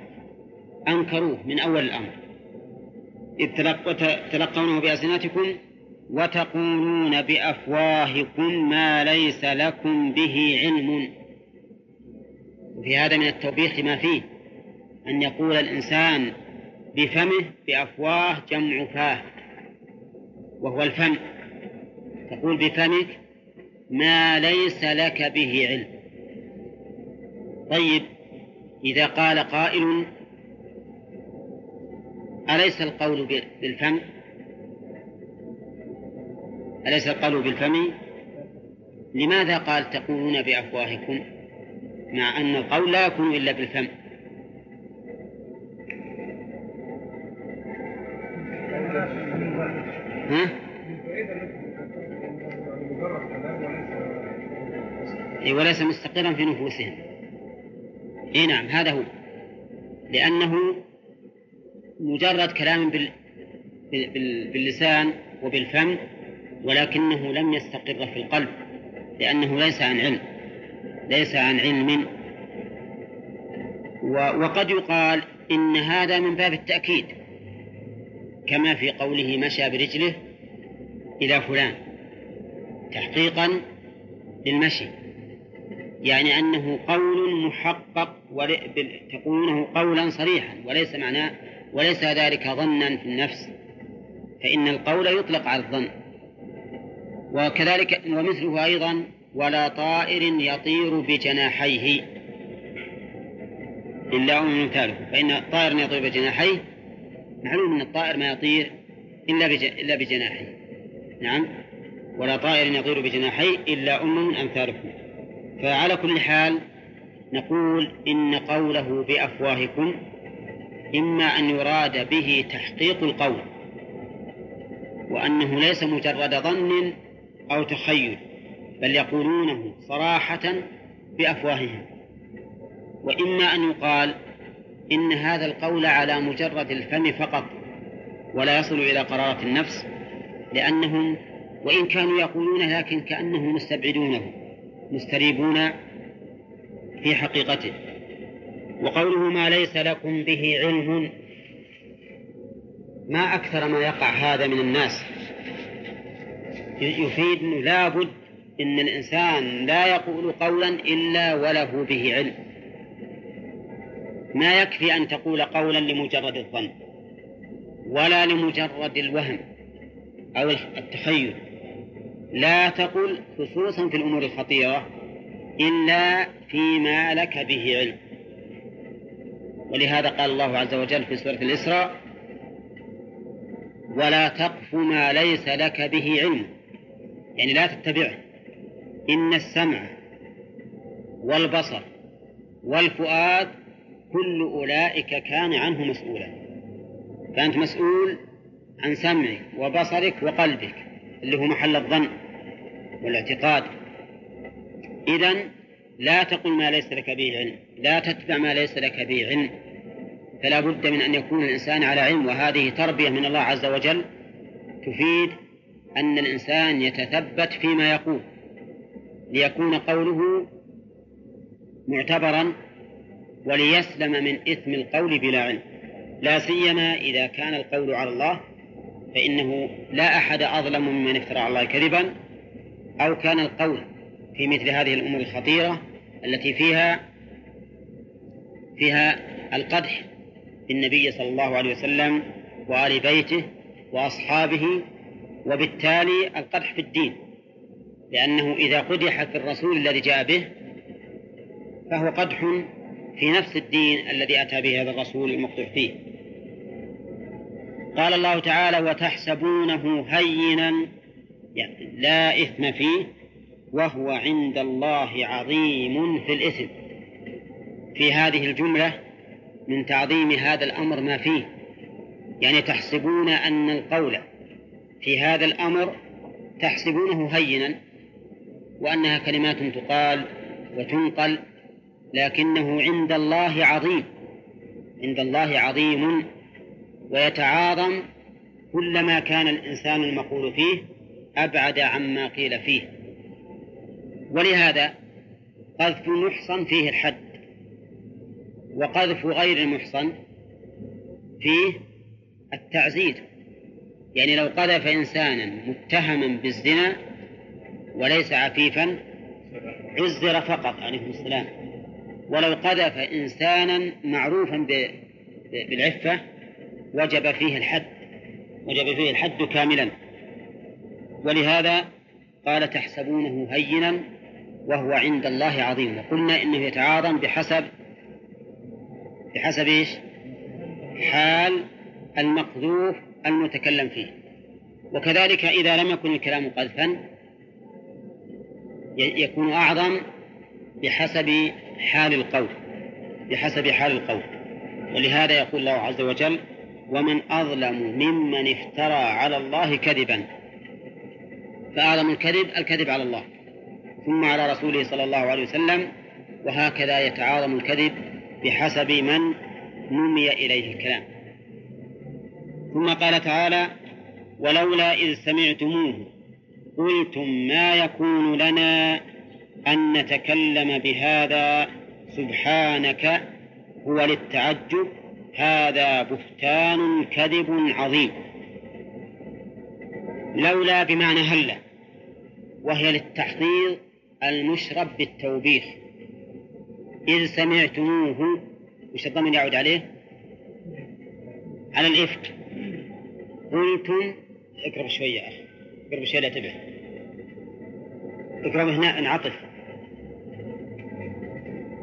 أنكروه من أول الأمر. إذ تلقونه بألسنتكم وتقولون بأفواهكم ما ليس لكم به علم. وفي هذا من التوبيخ ما فيه أن يقول الإنسان بفمه، بأفواه جمع فاه وهو الفم، تقول بفمك ما ليس لك به علم. طيب، إذا قال قائل أليس القول بالفم؟ أليس القول بالفم؟ لماذا قال تقولون بأفواهكم مع أن القول لا يكون إلا بالفم؟ ها؟ وليس مستقرا في نفوسهم. إيه نعم، هذا هو، لأنه مجرد كلام بال... بال... باللسان وبالفم، ولكنه لم يستقر في القلب لأنه ليس عن علم، ليس عن علم. و... وقد يقال إن هذا من باب التأكيد، كما في قوله مشى برجله إلى فلان، تحقيقا للمشي، يعني أنه قول محقق ول... تقولونه قولا صريحا، وليس معناه وليس ذلك ظنا في النفس، فإن القول يطلق على الظن. وكذلك ومثله أيضا ولا طائر يطير بجناحيه إلا أمم مثاله، فإن الطائر يطير بجناحيه، معلوم أن الطائر ما يطير إلا بج... إلا بجناحيه، نعم، ولا طائر يطير بجناحيه إلا أمم أمثالكم. فعلى كل حال نقول إن قوله بأفواهكم إما أن يراد به تحقيق القول، وأنه ليس مجرد ظن أو تخيل، بل يقولونه صراحة بأفواههم، وإما أن يقال إن هذا القول على مجرد الفم فقط ولا يصل إلى قرارة النفس، لأنهم وإن كانوا يقولونه لكن كأنهم مستبعدونه، مستريبون في حقيقته. وقوله ما ليس لكم به علم، ما أكثر ما يقع هذا من الناس، يفيد أنه لا بد أن الإنسان لا يقول قولا إلا وله به علم، ما يكفي أن تقول قولا لمجرد الظن ولا لمجرد الوهم أو التخيل. لا تقل خصوصا في الأمور الخطيرة إلا فيما لك به علم. ولهذا قال الله عز وجل في سورة الإسراء: ولا تقف ما ليس لك به علم، يعني لا تتبعه، إن السمع والبصر والفؤاد كل أولئك كان عنه مسؤولا. فأنت مسؤول عن سمعك وبصرك وقلبك اللي هو محل الظن والاعتقاد. إذن لا تقل ما ليس لك به علم، لا تتبع ما ليس لك به علم، فلا بد من أن يكون الإنسان على علم. وهذه تربية من الله عز وجل تفيد أن الإنسان يتثبت فيما يقول ليكون قوله معتبرا وليسلم من إثم القول بلا علم، لا سيما إذا كان القول على الله، فإنه لا أحد أظلم ممن افترى على الله كذبا أو كان القول في مثل هذه الأمور الخطيرة التي فيها فيها القدح بالنبي صلى الله عليه وسلم وآل بيته وأصحابه، وبالتالي القدح في الدين، لأنه إذا قدح في الرسول الذي جاء به فهو قدح في نفس الدين الذي أتى به هذا الرسول المقدح فيه. قال الله تعالى: وتحسبونه هينا يعني لا إثم فيه وهو عند الله عظيم في الإثم. في هذه الجملة من تعظيم هذا الأمر ما فيه، يعني تحسبون أن القول في هذا الأمر تحسبونه هينا وأنها كلمات تقال وتنقل، لكنه عند الله عظيم، عند الله عظيم، ويتعاظم كلما كان الإنسان المقول فيه أبعد عما قيل فيه. ولهذا قذف محصن فيه الحد، وقذف غير المحصن فيه التعزير. يعني لو قذف إنسانا متهما بالزنا وليس عفيفا عزر فقط عليه السلام، ولو قذف إنسانا معروفا بالعفة وجب فيه الحد، وجب فيه الحد كاملا. ولهذا قال: تحسبونه هينا وهو عند الله عظيم. وقلنا إنه يتعاظم بحسب بحسب إيش؟ حال المقذوف المتكلم فيه. وكذلك إذا لم يكن الكلام قذفا يكون أعظم بحسب حال القول، بحسب حال القول. ولهذا يقول الله عز وجل: ومن أظلم ممن افترى على الله كذبا. فأعظم الكذب الكذب على الله ثم على رسوله صلى الله عليه وسلم، وهكذا يتعاظم الكذب بحسب من نمي إليه الكلام. ثم قال تعالى: ولولا إذ سمعتموه قلتم ما يكون لنا أن نتكلم بهذا سبحانك هو للتعجب هذا بهتان كذب عظيم. لولا بمعنى هلا، وهي للتحضير المشرب بالتوبيخ. إذ سمعتموه وش الضمير يعود عليه؟ على الإفك. قلتم اقرب شوية أخي، اقرب شوية لا تبع، اقرب هنا انعطف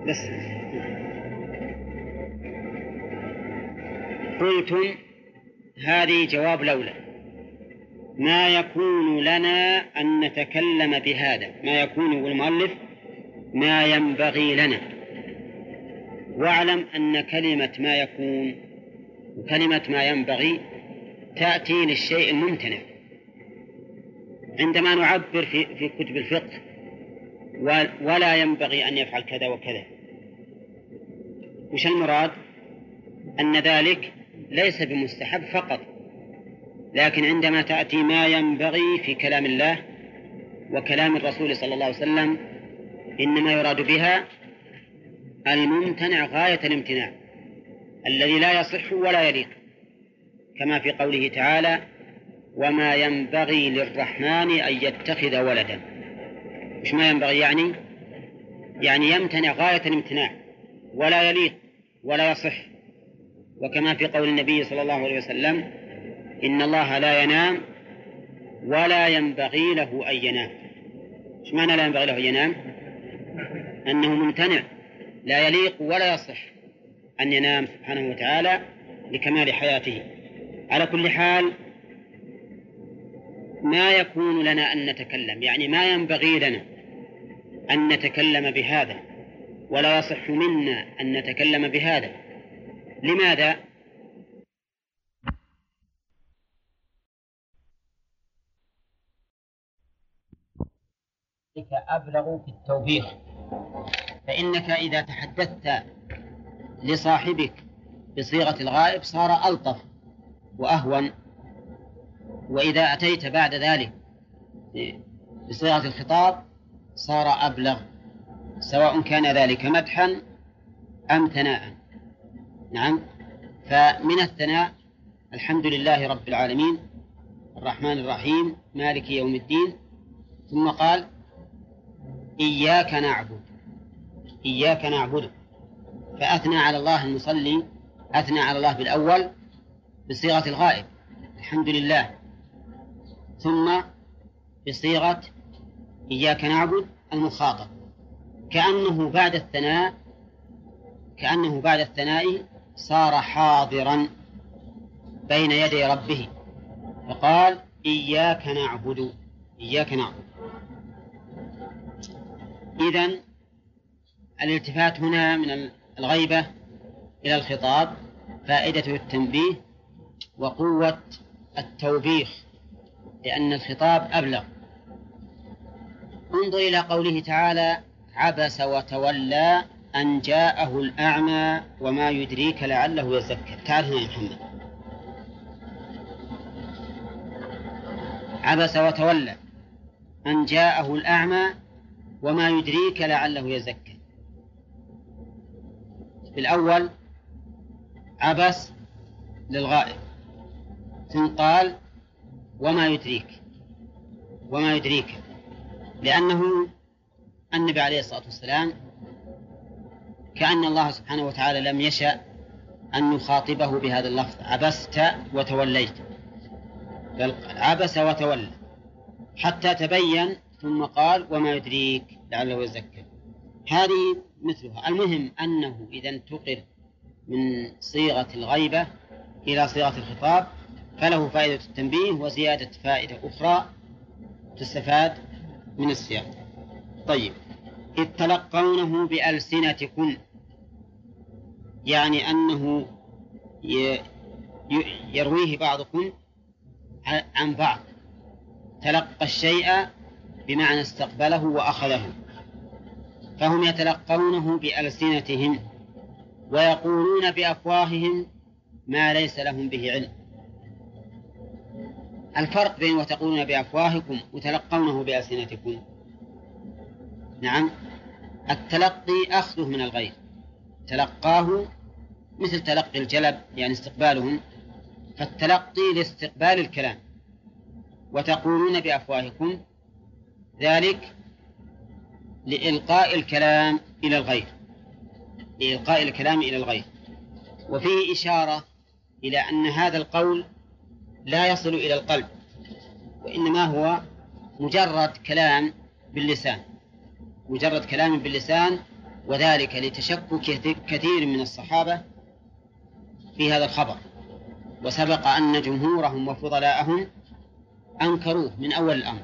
بس. قلتم هذه جواب لولا، ما يكون لنا أن نتكلم بهذا، ما يكون والمؤلف ما ينبغي لنا. واعلم أن كلمة ما يكون وكلمة ما ينبغي تأتي للشيء الممتنع. عندما نعبر في, في كتب الفقه ولا ينبغي أن يفعل كذا وكذا، وش المراد؟ أن ذلك ليس بمستحب فقط، لكن عندما تأتي ما ينبغي في كلام الله وكلام الرسول صلى الله عليه وسلم إنما يراد بها الممتنع غاية الامتناع الذي لا يصح ولا يليق، كما في قوله تعالى: وما ينبغي للرحمن أن يتخذ ولدا. مش ما ينبغي يعني يعني يمتنع غاية الامتناع ولا يليق ولا يصح. وكما في قول النبي صلى الله عليه وسلم: إن الله لا ينام ولا ينبغي له أن ينام. ما معنى لا ينبغي له أن ينام؟ أنه ممتنع لا يليق ولا يصح أن ينام سبحانه وتعالى لكمال حياته. على كل حال ما يكون لنا أن نتكلم، يعني ما ينبغي لنا أن نتكلم بهذا، ولا يصح منا أن نتكلم بهذا. لماذا؟ لك أبلغ في التوبيخ، فإنك إذا تحدثت لصاحبك بصيغة الغائب صار ألطف وأهون، وإذا أتيت بعد ذلك بصيغة الخطاب صار أبلغ، سواء كان ذلك مدحا أم ثناء. نعم. فمن الثناء: الحمد لله رب العالمين الرحمن الرحيم مالك يوم الدين، ثم قال: إياك نعبد إياك نعبد فأثنى على الله المصلي، أثنى على الله بالأول بصيغة الغائب الحمد لله، ثم بصيغة إياك نعبد المخاطب، كأنه بعد الثناء كأنه بعد الثناء صار حاضرا بين يدي ربه، فقال: إياك نعبد إياك نعبد. إذن الالتفات هنا من الغيبة إلى الخطاب فائدته التنبيه وقوة التوبيخ، لأن الخطاب أبلغ. انظر إلى قوله تعالى: عبس وتولى أن جاءه الأعمى وما يدريك لعله يزكى. تعال هنا يا محمد. عبس وتولى أن جاءه الأعمى وما يدريك لعله يزكى. بالأول عبس للغائب، ثم قال: وما يدريك وما يدريك لأنه النبي عليه الصلاة والسلام كأن الله سبحانه وتعالى لم يشأ أن يخاطبه بهذا اللفظ عبست وتوليت، بل عبس وتولى حتى تبين، ثم قال: وما يدريك لعله يزكى. هذه مثلها. المهم أنه إذا انتقل من صيغة الغيبة إلى صيغة الخطاب فله فائدة التنبيه وزيادة فائدة أخرى تستفاد من السياق. طيب، إذ تلقونه بألسنتكم، يعني أنه يرويه بعضكم عن بعض. تلقى الشيء بمعنى استقبله وأخذه، فهم يتلقونه بألسنتهم ويقولون بأفواههم ما ليس لهم به علم. الفرق بين وتقولون بأفواهكم وتلقونه بألسنتكم: نعم، التلقي أخذه من الغير، تلقاه مثل تلقي الجلب يعني استقبالهم، فالتلقي لاستقبال الكلام. وتقولون بأفواهكم ذلك لإلقاء الكلام إلى الغير، لإلقاء الكلام إلى الغير. وفيه إشارة إلى أن هذا القول لا يصل إلى القلب، وإنما هو مجرد كلام باللسان، مجرد كلام باللسان وذلك لتشكك كثير من الصحابة في هذا الخبر، وسبق أن جمهورهم وفضلاءهم أنكروه من أول الأمر.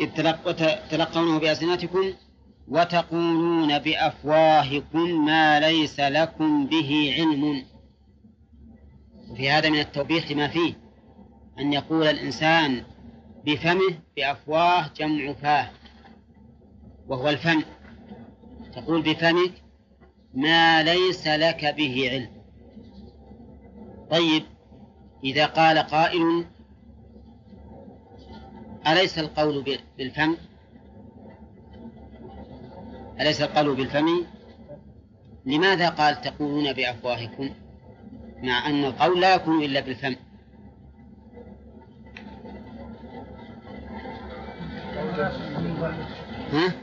إذ تلقونه بألسنتكم وتقولون بأفواهكم ما ليس لكم به علم. وفي هذا من التوبيخ ما فيه أن يقول الإنسان بفمه. بأفواه جمع فاه وهو الفم، تقول بفمك ما ليس لك به علم. طيب، إذا قال قائل: أليس القول بالفم أليس القول بالفم لماذا قال تقولون بأفواهكم مع أن القول لا يكون إلا بالفم؟ ها؟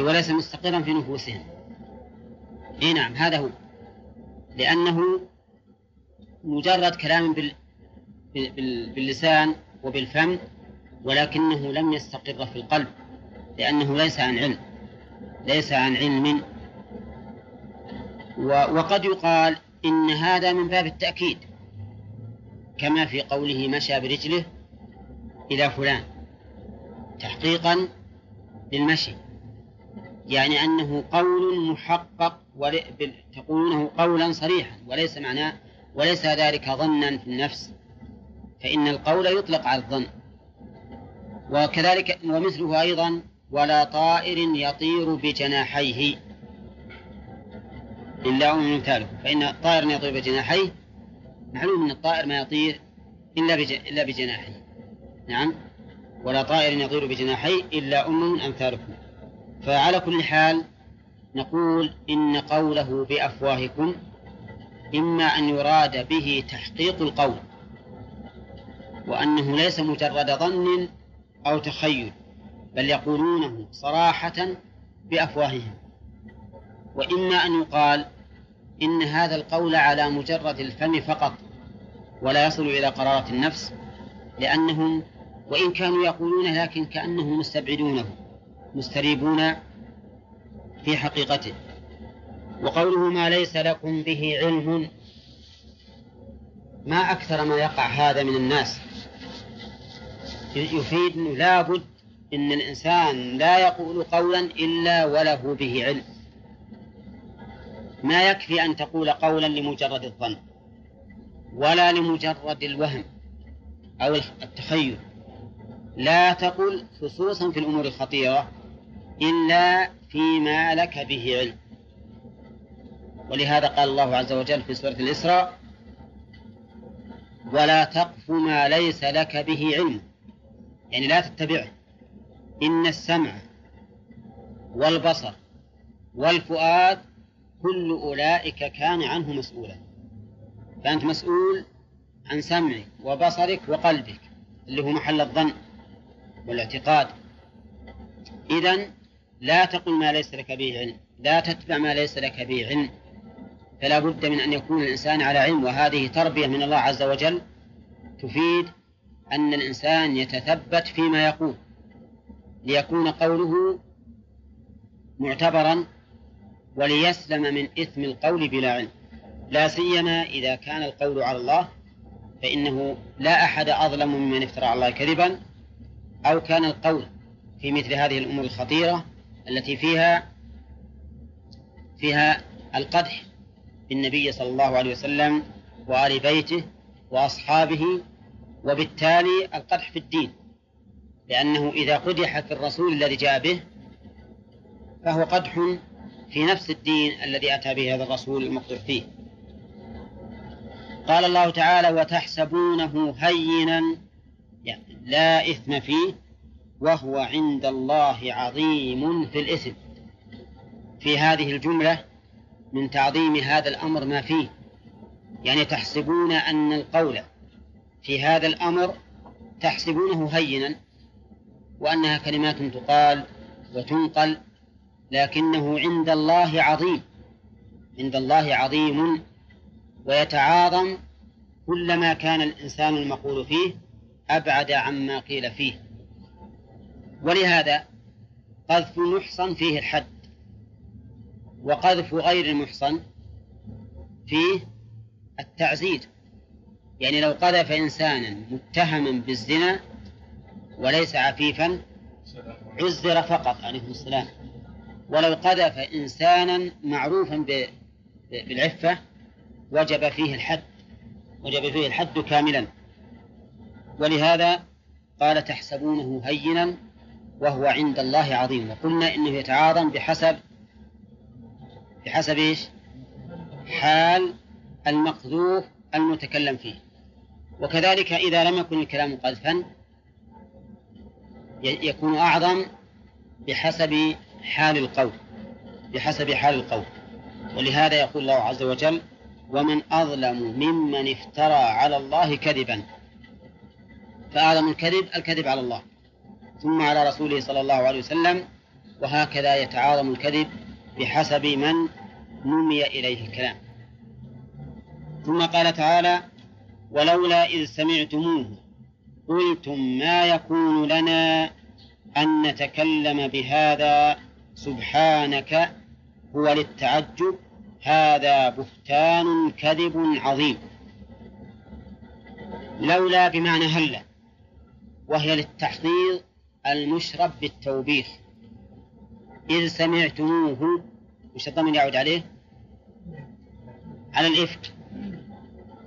وليس مستقرا في نفوسهم. اي نعم هذا هو، لأنه مجرد كلام بال... بال... باللسان وبالفم، ولكنه لم يستقر في القلب، لأنه ليس عن علم، ليس عن علم. و... وقد يقال إن هذا من باب التأكيد، كما في قوله مشى برجله إلى فلان، تحقيقا للمشي، يعني أنه قول محقق تقولونه قولا صريحا، وليس معناه وليس ذلك ظنا في النفس، فإن القول يطلق على الظن. وكذلك ومثله أيضا ولا طائر يطير بجناحيه إلا من مثاله، فإن طائر يطير بجناحيه معلوم أن الطائر ما يطير إلا إلا بجناحيه. نعم، ولا طائر يطير بجناحيه إلا أم أمثالكم. فعلى كل حال نقول إن قوله بأفواهكم إما أن يراد به تحقيق القول، وأنه ليس مجرد ظن أو تخيل، بل يقولونه صراحة بأفواههم، وإما أن يقال إن هذا القول على مجرد الفم فقط ولا يصل إلى قرارة النفس، لأنهم وإن كانوا يقولونه لكن كأنهم مستبعدونه مستريبون في حقيقته. وقوله ما ليس لكم به علم، ما أكثر ما يقع هذا من الناس، يفيد أنه لابد أن الإنسان لا يقول قولا إلا وله به علم، ما يكفي أن تقول قولا لمجرد الظن ولا لمجرد الوهم أو التخيل، لا تقل خصوصا في الأمور الخطيرة إلا فيما لك به علم. ولهذا قال الله عز وجل في سورة الإسراء ولا تقف ما ليس لك به علم، يعني لا تتبعه، إن السمع والبصر والفؤاد كل أولئك كان عنه مسؤولا. فأنت مسؤول عن سمعك وبصرك وقلبك اللي هو محل الظن والاعتقاد. إذن لا تقل ما ليس لك به علم، لا تتبع ما ليس لك به علم، فلا بد من أن يكون الإنسان على علم. وهذه تربية من الله عز وجل تفيد أن الإنسان يتثبت فيما يقول، ليكون قوله معتبرا، وليسلم من إثم القول بلا علم، لا سيما إذا كان القول على الله، فإنه لا أحد أظلم ممن افترى على الله كذبا، أو كان القول في مثل هذه الأمور الخطيرة التي فيها فيها القدح بالنبي صلى الله عليه وسلم وآل بيته وأصحابه، وبالتالي القدح في الدين، لأنه إذا قدح في الرسول الذي جاء به فهو قدح في نفس الدين الذي أتى به هذا الرسول المقدح فيه. قال الله تعالى وتحسبونه هينا يعني لا إثم فيه وهو عند الله عظيم في الإثم. في هذه الجملة من تعظيم هذا الأمر ما فيه، يعني تحسبون أن القول في هذا الأمر تحسبونه هينا، وأنها كلمات تقال وتنقل، لكنه عند الله عظيم، عند الله عظيم، ويتعاظم كلما كان الإنسان المقول فيه أبعد عما قيل فيه. ولهذا قذف محصن فيه الحد، وقذف غير المحصن فيه التعزير، يعني لو قذف إنسانا متهما بالزنا وليس عفيفا عزر فقط عليه السلام، ولو قذف إنسانا معروفا بالعفة وجب فيه الحد، وجب فيه الحد كاملا. ولهذا قال تحسبونه هينا وهو عند الله عظيم، وقلنا إنه يتعاظم بحسب بحسب إيش؟ حال المقذوف المتكلم فيه. وكذلك إذا لم يكن الكلام قذفا يكون أعظم بحسب حال القول، بحسب حال القول. ولهذا يقول الله عز وجل ومن أظلم ممن افترى على الله كذبا. فأعظم الكذب الكذب على الله، ثم على رسوله صلى الله عليه وسلم، وهكذا يتعاظم الكذب بحسب من نمي إليه الكلام. ثم قال تعالى: ولولا إذ سمعتموه قلتم ما يكون لنا أن نتكلم بهذا سبحانك هو للتعجب هذا بهتان كذب عظيم. لولا بمعنى هلا، وهي للتحضير المشرب بالتوبيخ. إذ سمعتموه وش الضمير يعود عليه؟ على الإفك.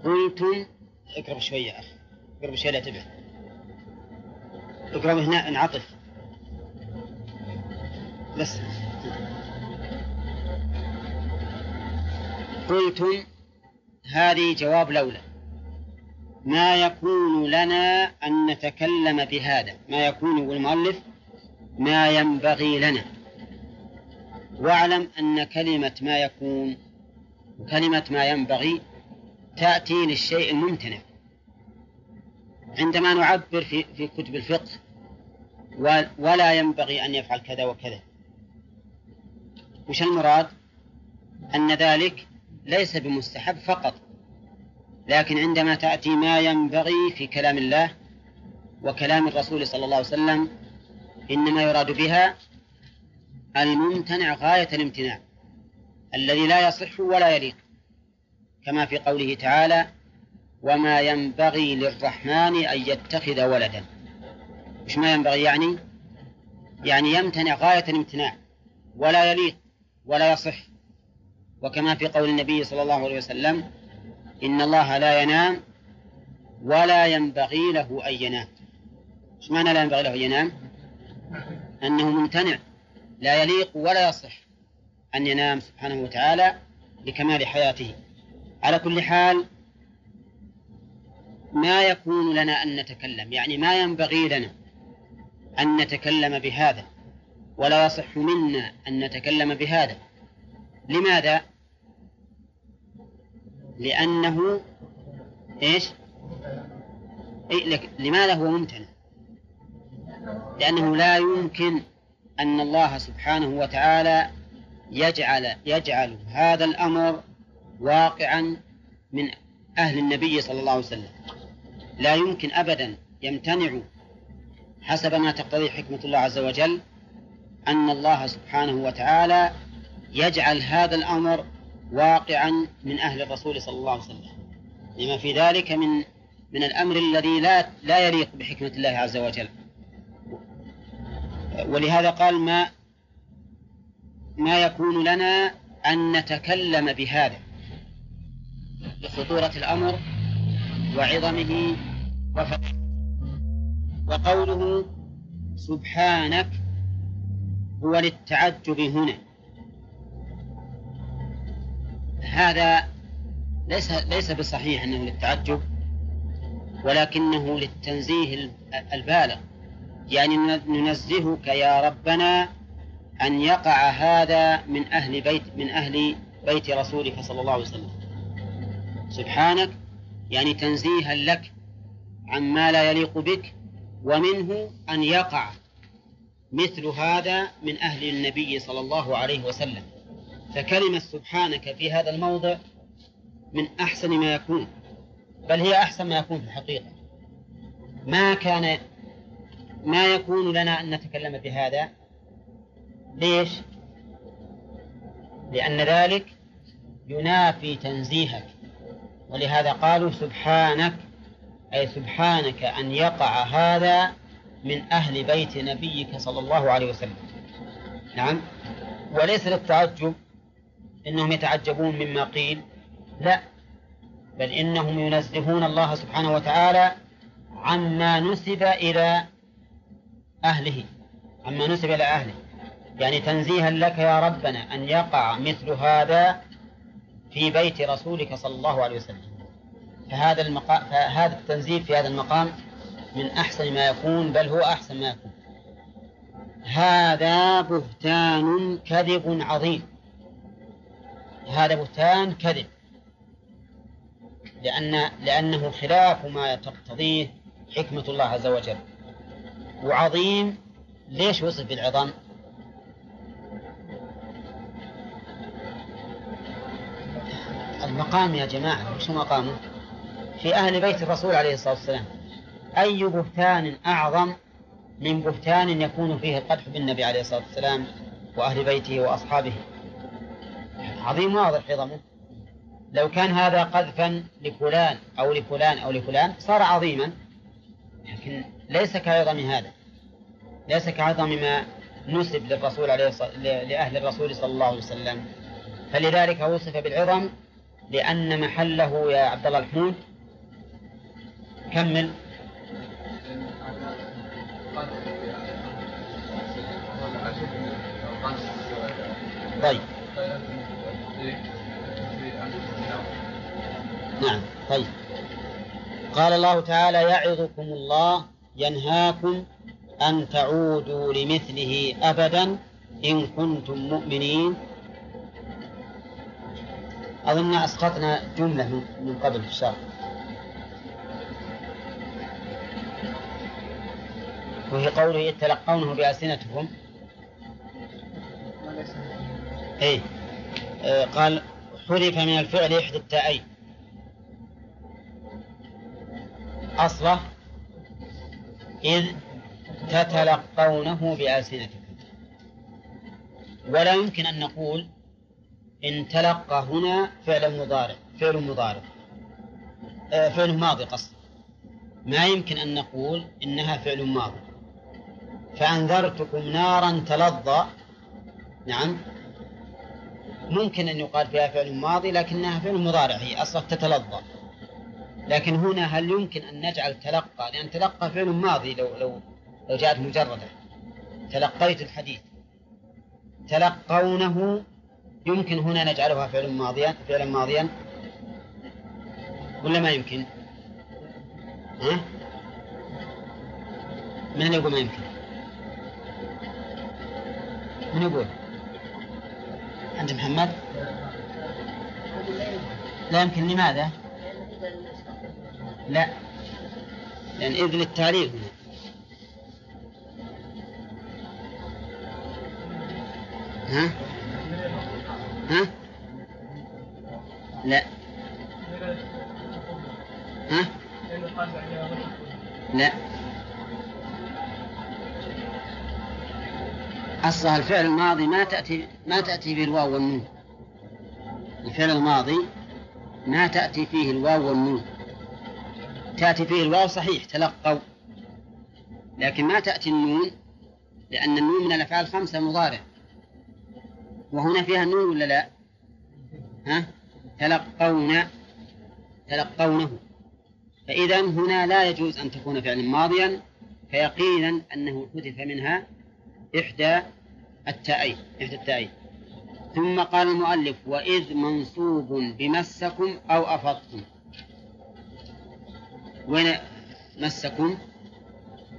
قلتم، اقرب شوية يا أخي، اقرب شوية لا تبع، اقرب هنا انعطف بس. قلتم هذه جواب لولا. ما يكون لنا أن نتكلم بهذا، ما يكون والمؤلف ما ينبغي لنا. واعلم أن كلمة ما يكون وكلمة ما ينبغي تأتي للشيء الممتنع. عندما نعبر في, في كتب الفقه ولا ينبغي أن يفعل كذا وكذا، وش المراد؟ أن ذلك ليس بمستحب فقط، لكن عندما تأتي ما ينبغي في كلام الله وكلام الرسول صلى الله عليه وسلم إنما يراد بها الممتنع غاية الامتناع الذي لا يصح ولا يليق، كما في قوله تعالى: وما ينبغي للرحمن أن يتخذ ولدا. مش ما ينبغي يعني يعني يمتنع غاية الامتناع ولا يليق ولا يصح، وكما في قول النبي صلى الله عليه وسلم: إن الله لا ينام ولا ينبغي له أن ينام. مش معنى لا ينبغي له أن ينام؟ أنه ممتنع لا يليق ولا يصح أن ينام سبحانه وتعالى لكمال حياته. على كل حال، ما يكون لنا أن نتكلم، يعني ما ينبغي لنا أن نتكلم بهذا ولا يصح منا أن نتكلم بهذا. لماذا؟ لأنه إيش؟ لماذا هو ممتنع؟ لأنه لا يمكن أن الله سبحانه وتعالى يجعل يجعل هذا الأمر واقعا من أهل النبي صلى الله عليه وسلم، لا يمكن أبدا. يمتنع حسب ما تقتضي حكمة الله عز وجل أن الله سبحانه وتعالى يجعل هذا الأمر واقعا من أهل الرسول صلى الله عليه وسلم، لما في ذلك من من الأمر الذي لا لا يليق بحكمة الله عز وجل. ولهذا قال: ما ما يكون لنا أن نتكلم بهذا، لخطورة الأمر وعظمه وفضله. وقوله سبحانك هو للتعجب هنا، هذا ليس ليس بصحيح أنه للتعجب، ولكنه للتنزيه البالغ، يعني ننزهك يا ربنا أن يقع هذا من أهل بيت من أهل بيت رسولك صلى الله عليه وسلم. سبحانك يعني تنزيها لك عما لا يليق بك، ومنه أن يقع مثل هذا من أهل النبي صلى الله عليه وسلم. فكلمة سبحانك في هذا الموضع من أحسن ما يكون، بل هي أحسن ما يكون في الحقيقة. ما كان ما يكون لنا أن نتكلم بهذا، ليش؟ لأن ذلك ينافي تنزيهك، ولهذا قالوا سبحانك، أي سبحانك أن يقع هذا من أهل بيت نبيك صلى الله عليه وسلم. نعم. وليس للتعجب إنهم يتعجبون مما قيل، لا، بل إنهم ينزهون الله سبحانه وتعالى عما نسب إلى أهله، عما نسب إلى أهله، يعني تنزيها لك يا ربنا أن يقع مثل هذا في بيت رسولك صلى الله عليه وسلم. فهذا, المقا... فهذا التنزيه في هذا المقام من أحسن ما يكون، بل هو أحسن ما يكون. هذا بهتان كذب عظيم، هذا بهتان كذب، لأن... لأنه خلاف ما تقتضيه حكمة الله عز وجل. وعظيم، ليش وصف بالعظم؟ المقام يا جماعة، وش مقامه في أهل بيت الرسول عليه الصلاة والسلام؟ أي بهتان أعظم من بهتان يكون فيه القدح بالنبي عليه الصلاة والسلام وأهل بيته وأصحابه؟ عظيم واضح عظمه. لو كان هذا قذفا لفلان أو لفلان أو لفلان صار عظيما، لكن ليس كعظم هذا، ليس كعظم ما نسب للرسول عليه الص... لأهل الرسول صلى الله عليه وسلم. فلذلك وصف بالعظم لأن محله يا عبد الله الحمود كمل طيب نعم طيب. قال الله تعالى: يعظكم الله ينهاكم أن تعودوا لمثله أبدا إن كنتم مؤمنين. أظن أسقطنا جملة من قبل في الشرح، وهي قوله يتلقونه بألسنتهم. أي آه قال حذف من الفعل إحدى التاءين، أصله إذ تتلقونه بألسنتكم. ولا يمكن أن نقول إن تلقى هنا فعل مضارع فعل مضارع آه فعل ماضي قصد، ما يمكن أن نقول إنها فعل ماضي. فأنذرتكم نارا تلظى، نعم ممكن أن يقال فيها فعل ماضي لكنها فعل مضارع، هي أصلا تتلظى. لكن هنا هل يمكن أن نجعل تلقى، لأن تلقى فعل ماضي، لو لو لو جاءت مجردة تلقيت الحديث، تلقونه يمكن هنا نجعلها فعل ماضيا فعلا ماضيا ولا ما يمكن؟ ها؟ من يقول ما يمكن؟ من يقول؟ أنت محمد؟ لا يمكن. لماذا؟ لا، لأن إذن التعليل هنا. ها؟ ها؟ لا. ها؟ لا، أصلها الفعل الماضي ما تأتي ما تأتي بالواو والنون. الفعل الماضي ما تأتي فيه الواو والنون، تأتي فيه الواو صحيح تلقوا، لكن ما تأتي النون، لأن النون من الأفعال خمسة مضارع، وهنا فيها النون ولا لا؟ ها؟ تلقون تلقونه. فإذا هنا لا يجوز أن تكون فعلا ماضيا، فيقينا أنه حذف منها إحدى التائين إحدى التائين. ثم قال المؤلف: وإذ منصوب بمسكم أو أفضتم. وين مسكم؟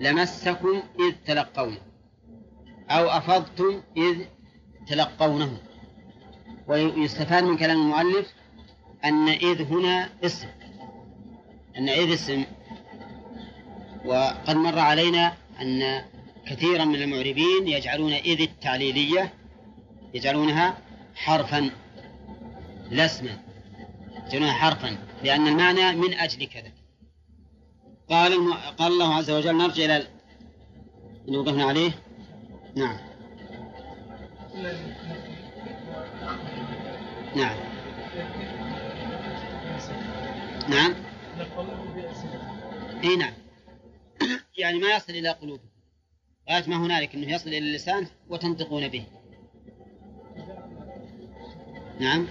لمسكم إذ تلقونه، أو أفضتم إذ تلقونه. ويستفاد من كلام المؤلف أن إذ هنا اسم، أن إذ اسم، وقد مر علينا أن كثيرا من المعربين يجعلون إذ التعليلية يجعلونها حرفا لا اسما، يجعلونها حرفا لأن المعنى من أجل كذا. قال قال الله عز وجل، نرجع إلى اللي وقفنا عليه. نعم نعم نعم اي نعم يعني ما يصل إلى قلوبهم غاية ما هنالك، أنه يصل إلى اللسان وتنطقون به. نعم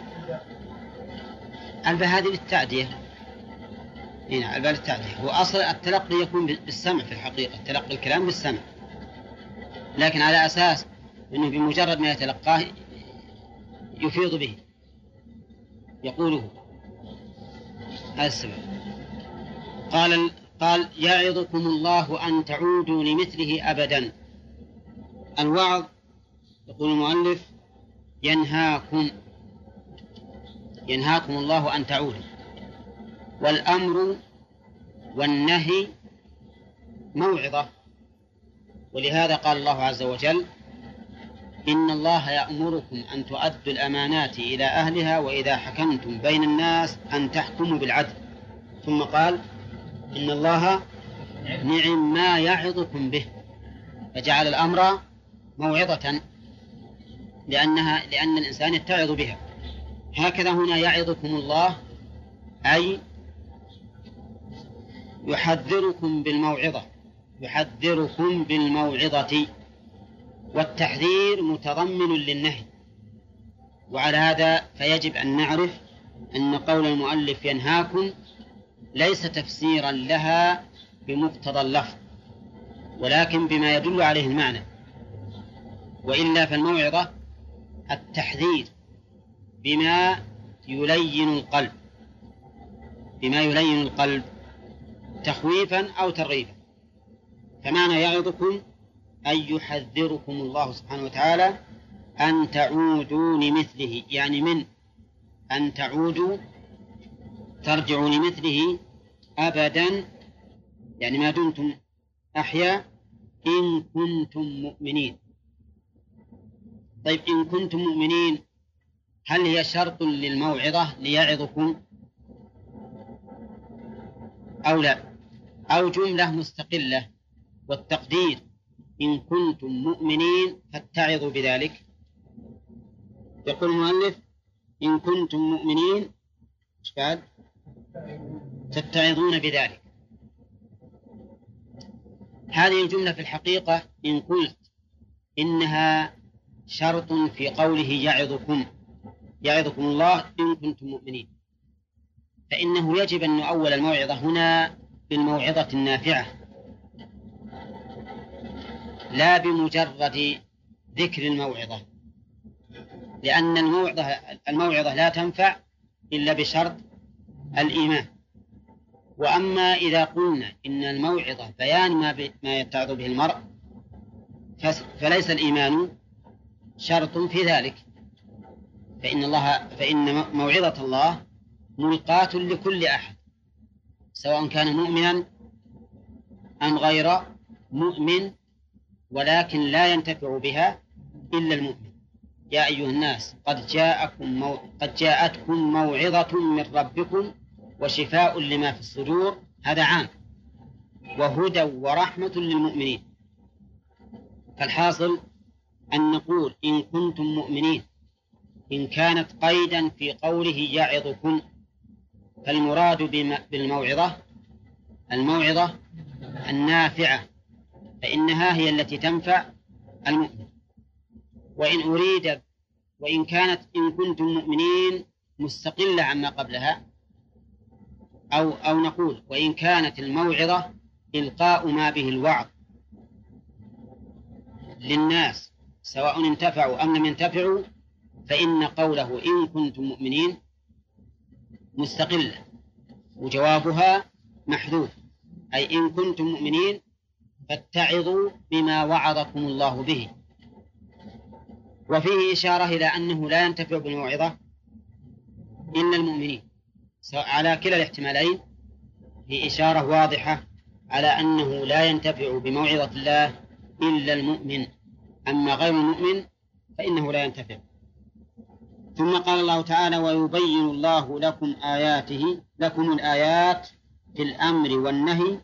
الباء هذه للتعدية، اي نعم الباء للتعدية. وأصل التلقي يكون بالسمع في الحقيقة، تلقي الكلام بالسمع، لكن على أساس أنه بمجرد ما يتلقاه يفيض به يقوله، هذا السبب. قال قال يعظكم الله أن تعودوا لمثله أبدا. الوعظ يقول المؤلف ينهاكم ينهاكم الله أن تعودوا. والأمر والنهي موعظة، ولهذا قال الله عز وجل إن الله يأمركم أن تؤدوا الأمانات إلى أهلها وإذا حكمتم بين الناس أن تحكموا بالعدل. ثم قال إن الله نعم ما يعظكم به، فجعل الأمر موعظة لأنها لأن الإنسان يتعظ بها. هكذا هنا يعظكم الله أي يحذركم بالموعظة، يحذركم بالموعظة، والتحذير متضمن للنهي. وعلى هذا فيجب أن نعرف أن قول المؤلف ينهاكم ليس تفسيرا لها بمقتضى اللفظ ولكن بما يدل عليه المعنى، وإلا فالموعظة التحذير بما يلين القلب، بما يلين القلب تخويفا أو ترغيبا. فمعنى يعظكم أي يحذركم الله سبحانه وتعالى أن تعودوا لمثله، يعني من أن تعودوا ترجعوا لمثله أبدا، يعني ما دمتم أحياء، إن كنتم مؤمنين. طيب إن كنتم مؤمنين هل هي شرط للموعظة ليعظكم أو لا، أو جملة مستقلة؟ والتقدير إن كنتم مؤمنين فاتعظوا بذلك. يقول المؤلف إن كنتم مؤمنين تتعظون بذلك. هذه الجملة في الحقيقة إن قلت إنها شرط في قوله يعظكم، يعظكم الله إن كنتم مؤمنين، فإنه يجب أن نؤول الموعظة هنا بالموعظة النافعة لا بمجرد ذكر الموعظة، لأن الموعظة, الموعظة لا تنفع إلا بشرط الإيمان. وأما إذا قلنا إن الموعظة بيان ما, ما يتعظ به المرء فليس الإيمان شرط في ذلك، فإن, الله فإن موعظة الله ملقاة لكل أحد سواء كان مؤمنا أم غير مؤمن، ولكن لا ينتفع بها إلا المؤمن. يا أيها الناس قد جاءكم مو... قد جاءتكم موعظة من ربكم وشفاء لما في الصدور، هذا عام، وهدى ورحمة للمؤمنين. فالحاصل أن نقول إن كنتم مؤمنين إن كانت قيدا في قوله يعظكم، فالمراد بم... بالموعظة الموعظة النافعة، فإنها هي التي تنفع المؤمن. وإن أريد وإن كانت إن كنتم مؤمنين مستقلة عما قبلها، أو, أو نقول وإن كانت الموعظة إلقاء ما به الوعظ للناس سواء انتفعوا أم لم ينتفعوا، فإن قوله إن كنتم مؤمنين مستقلة وجوابها محذوف، أي إن كنتم مؤمنين فاتعظوا بما وعظكم الله به. وفيه إشارة إلى أنه لا ينتفع بالموعظة إلا المؤمنين. على كلا الاحتمالين هي إشارة واضحة على أنه لا ينتفع بموعظة الله إلا المؤمن، أما غير المؤمن فإنه لا ينتفع. ثم قال الله تعالى ويبين الله لكم آياته، لكم الآيات في الأمر والنهي،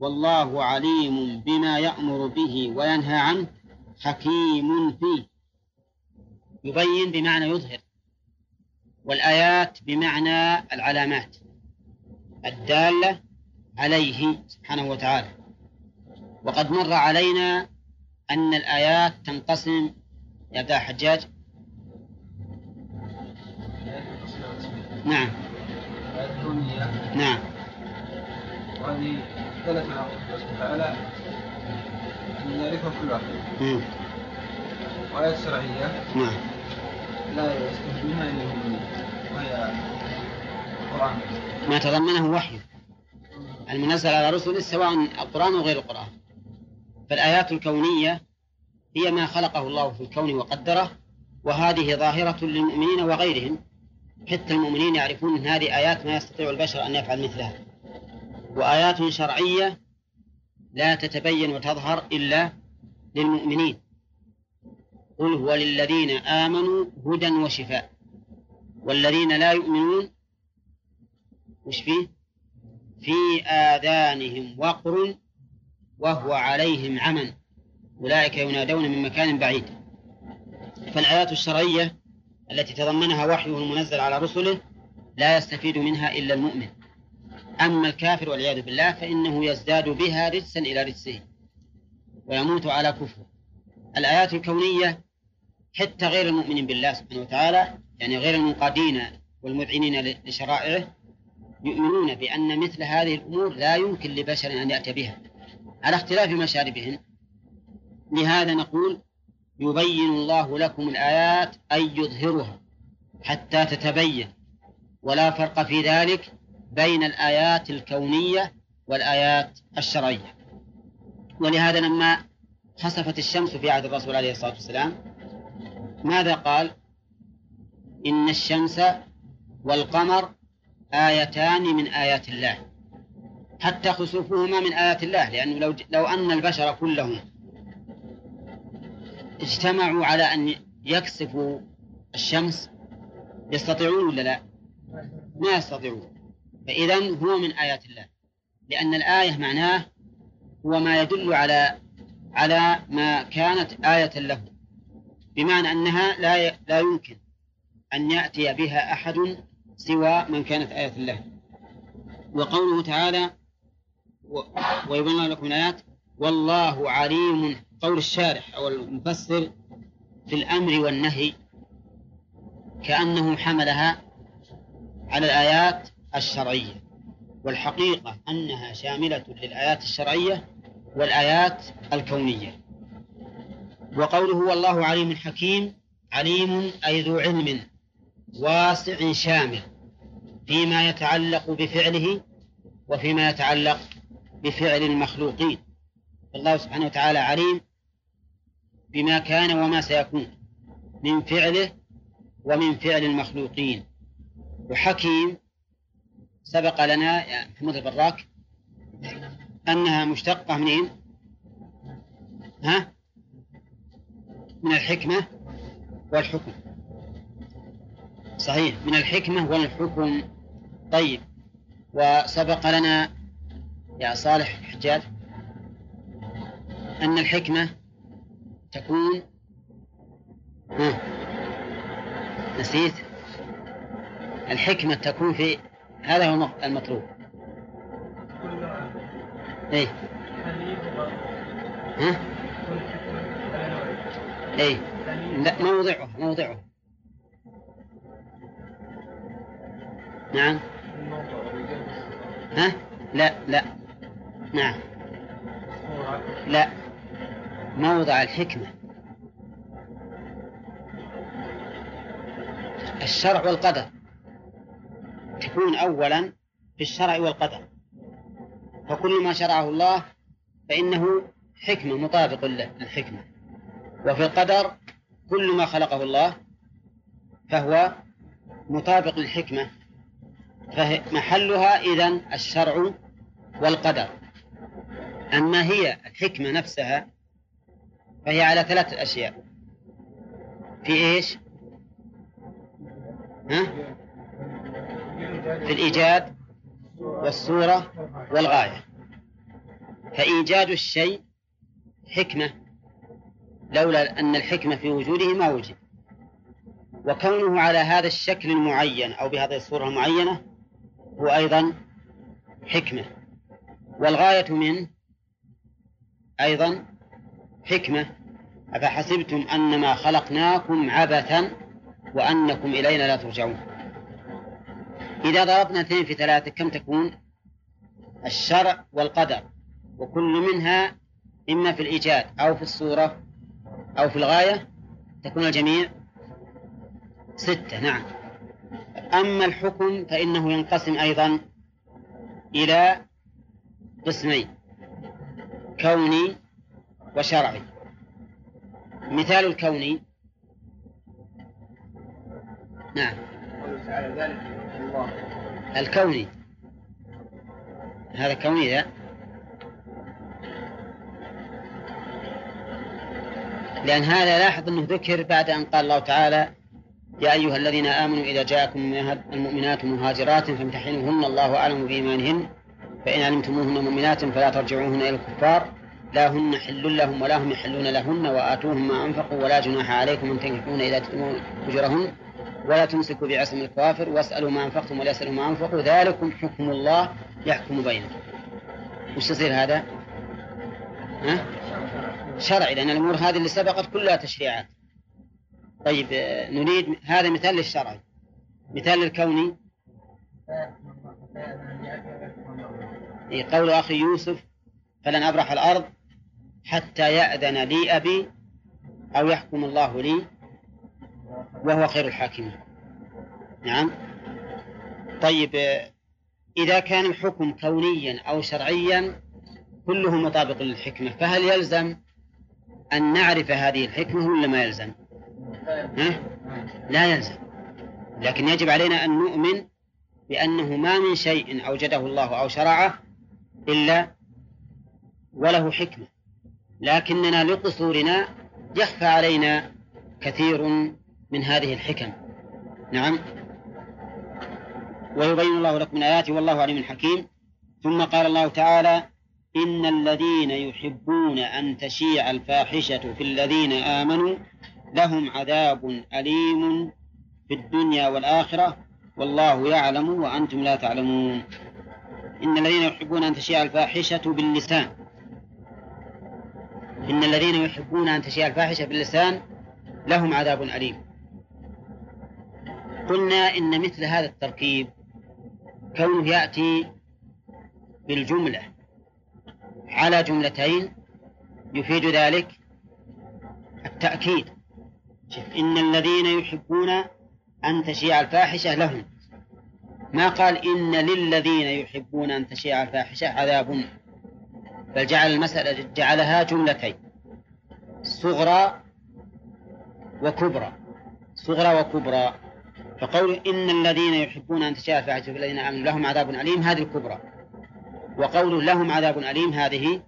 والله عليم بما يأمر به وينهى عنه حكيم فيه. يبين بمعنى يظهر، والآيات بمعنى العلامات الدالة عليه سبحانه وتعالى. وقد مر علينا أن الآيات تنقسم يا عبد الحجاج نعم نعم وهذه دلت على الله تعالى أن يعرفها كل واحد، وآيات شرعية نعم لا يستخدمها إلا المؤمنين، وهي القرآن ما تضمنه وحي المنزل على رسله سواء القرآن وغير القرآن. فالآيات الكونية هي ما خلقه الله في الكون وقدره، وهذه ظاهرة للمؤمنين وغيرهم، حتى المؤمنين يعرفون أن هذه آيات ما يستطيع البشر أن يفعل مثلها. وآيات شرعية لا تتبين وتظهر إلا للمؤمنين. قل هو للذين آمنوا هدى وشفاء والذين لا يؤمنون وش فيه؟ في آذانهم وقر وهو عليهم عمى أولئك ينادون من مكان بعيد. فالآيات الشرعية التي تضمنها وحيه المنزل على رسله لا يستفيد منها إلا المؤمن، أما الكافر والعياذ بالله فإنه يزداد بها رجسا إلى رجسه ويموت على كفره. الآيات الكونية حتى غير المؤمن بالله سبحانه وتعالى، يعني غير المنقادين والمذعنين لشرائعه، يؤمنون بأن مثل هذه الأمور لا يمكن لبشر أن يأتي بها على اختلاف مشاربهم. لهذا نقول يبين الله لكم الآيات أي يظهرها حتى تتبين، ولا فرق في ذلك بين الآيات الكونية والآيات الشرعية. ولهذا لما خسفت الشمس في عهد الرسول عليه الصلاة والسلام ماذا قال؟ إن الشمس والقمر آيتان من آيات الله، حتى خسوفهما من آيات الله، لأنه لو, لو أن البشر كلهم اجتمعوا على أن يكسفوا الشمس يستطيعون ولا لا؟ ما يستطيعون. فإذن هو من آيات الله، لأن الآية معناه هو ما يدل على على ما كانت آية له، بمعنى أنها لا لا يمكن أن يأتي بها أحد سوى من كانت آية الله. وقوله تعالى ويبين لكم الآيات والله عليم، قول الشارح أو المفسر في الأمر والنهي كأنه حملها على الآيات الشرعية، والحقيقة أنها شاملة للآيات الشرعية والآيات الكونية. وقوله والله عليم حكيم، عليم أي ذو علم واسع شامل فيما يتعلق بفعله وفيما يتعلق بفعل المخلوقين. الله سبحانه وتعالى عليم بما كان وما سيكون من فعله ومن فعل المخلوقين. وحكيم سبق لنا يا محمود البراك أنها مشتقة منين؟ ها؟ من الحكمة والحكم، صحيح، من الحكمة والحكم. طيب، وسبق لنا يا صالح الحجاج أن الحكمة تكون ها؟ نسيت. الحكمة تكون في هذا هو المطلوب. ايه ها؟ ايه لا موضعه موضعه نعم ها لا لا نعم لا موضع الحكمة. الشرع والقدر تكون أولا في الشرع والقدر، فكل ما شرعه الله فإنه حكمة مطابق للحكمة، وفي القدر كل ما خلقه الله فهو مطابق للحكمة، فمحلها إذن الشرع والقدر. أما هي الحكمة نفسها فهي على ثلاثة أشياء. في إيش؟ ها؟ في الإيجاد والصورة والغاية. فإيجاد الشيء حكمة، لولا أن الحكمة في وجوده ما وجد، وكونه على هذا الشكل المعين أو بهذه الصورة المعينة هو أيضا حكمة، والغاية منه أيضا حكمة. أفحسبتم أنما خلقناكم عبثا وأنكم إلينا لا ترجعون. إذا ضربنا اثنين في ثلاثة كم تكون؟ الشرع والقدر، وكل منها إما في الإيجاد أو في الصورة أو في الغاية، تكون الجميع ستة. نعم. أما الحكم فإنه ينقسم أيضا إلى قسمين، كوني وشرعي. مثال الكوني نعم الكوني، هذا كوني ده لأن هذا لاحظ أنه ذكر بعد أن قال الله تعالى يا أيها الذين آمنوا إذا جاءكم المؤمنات مهاجرات فامتحنوهن الله أعلم بإيمانهن فإن علمتموهن مؤمنات فلا ترجعوهن إلى الكفار لا هن حل لهم ولا هم يحلون لهن وآتوهم ما أنفقوا ولا جناح عليكم أن تنكحون إذا تتمون أجورهن ولا تمسكوا بعصم الكوافر واسألوا ما أنفقتم ولا يسألوا ما أنفقوا ذلكم حكم الله يحكم بينكم. وش تصير هذا؟ ها؟ شرعي، لأن الأمور هذه اللي سبقت كلها تشريعات. طيب نريد هذا مثال للشرعي، مثال للكوني قول أخي يوسف فلن أبرح الأرض حتى يأذن لي أبي أو يحكم الله لي وهو خير الحاكمين. نعم. طيب إذا كان الحكم كونيا أو شرعيا كله مطابق للحكمة، فهل يلزم أن نعرف هذه الحكمة ولا ما يلزم؟ ها؟ لا يلزم، لكن يجب علينا أن نؤمن بأنه ما من شيء أوجده الله أو شرعه إلا وله حكمة، لكننا لقصورنا يخفى علينا كثير من هذه الحكم. نعم. ويبين الله لكم من آياته والله عليم حكيم. ثم قال الله تعالى إن الذين يحبون أن تشيع الفاحشة في الذين آمنوا لهم عذاب أليم في الدنيا والآخرة والله يعلم وأنتم لا تعلمون. إن الذين يحبون أن تشيع الفاحشة باللسان، إن الذين يحبون أن تشيع الفاحشة باللسان لهم عذاب أليم. قلنا إن مثل هذا التركيب كونه يأتي بالجملة على جملتين يفيد ذلك التأكيد. إن الذين يحبون أن تشيع الفاحشة لهم، ما قال إن للذين يحبون أن تشيع الفاحشة عذاب، بل جعل المسألة جعلها جملتين صغرى وكبرى، صغرى وكبرى. فقول إن الذين يحبون أن تشيع الفاحشة في الذين آمنوا لهم عذاب أليم هذه الكبرى، وقول لهم عذاب أليم هذه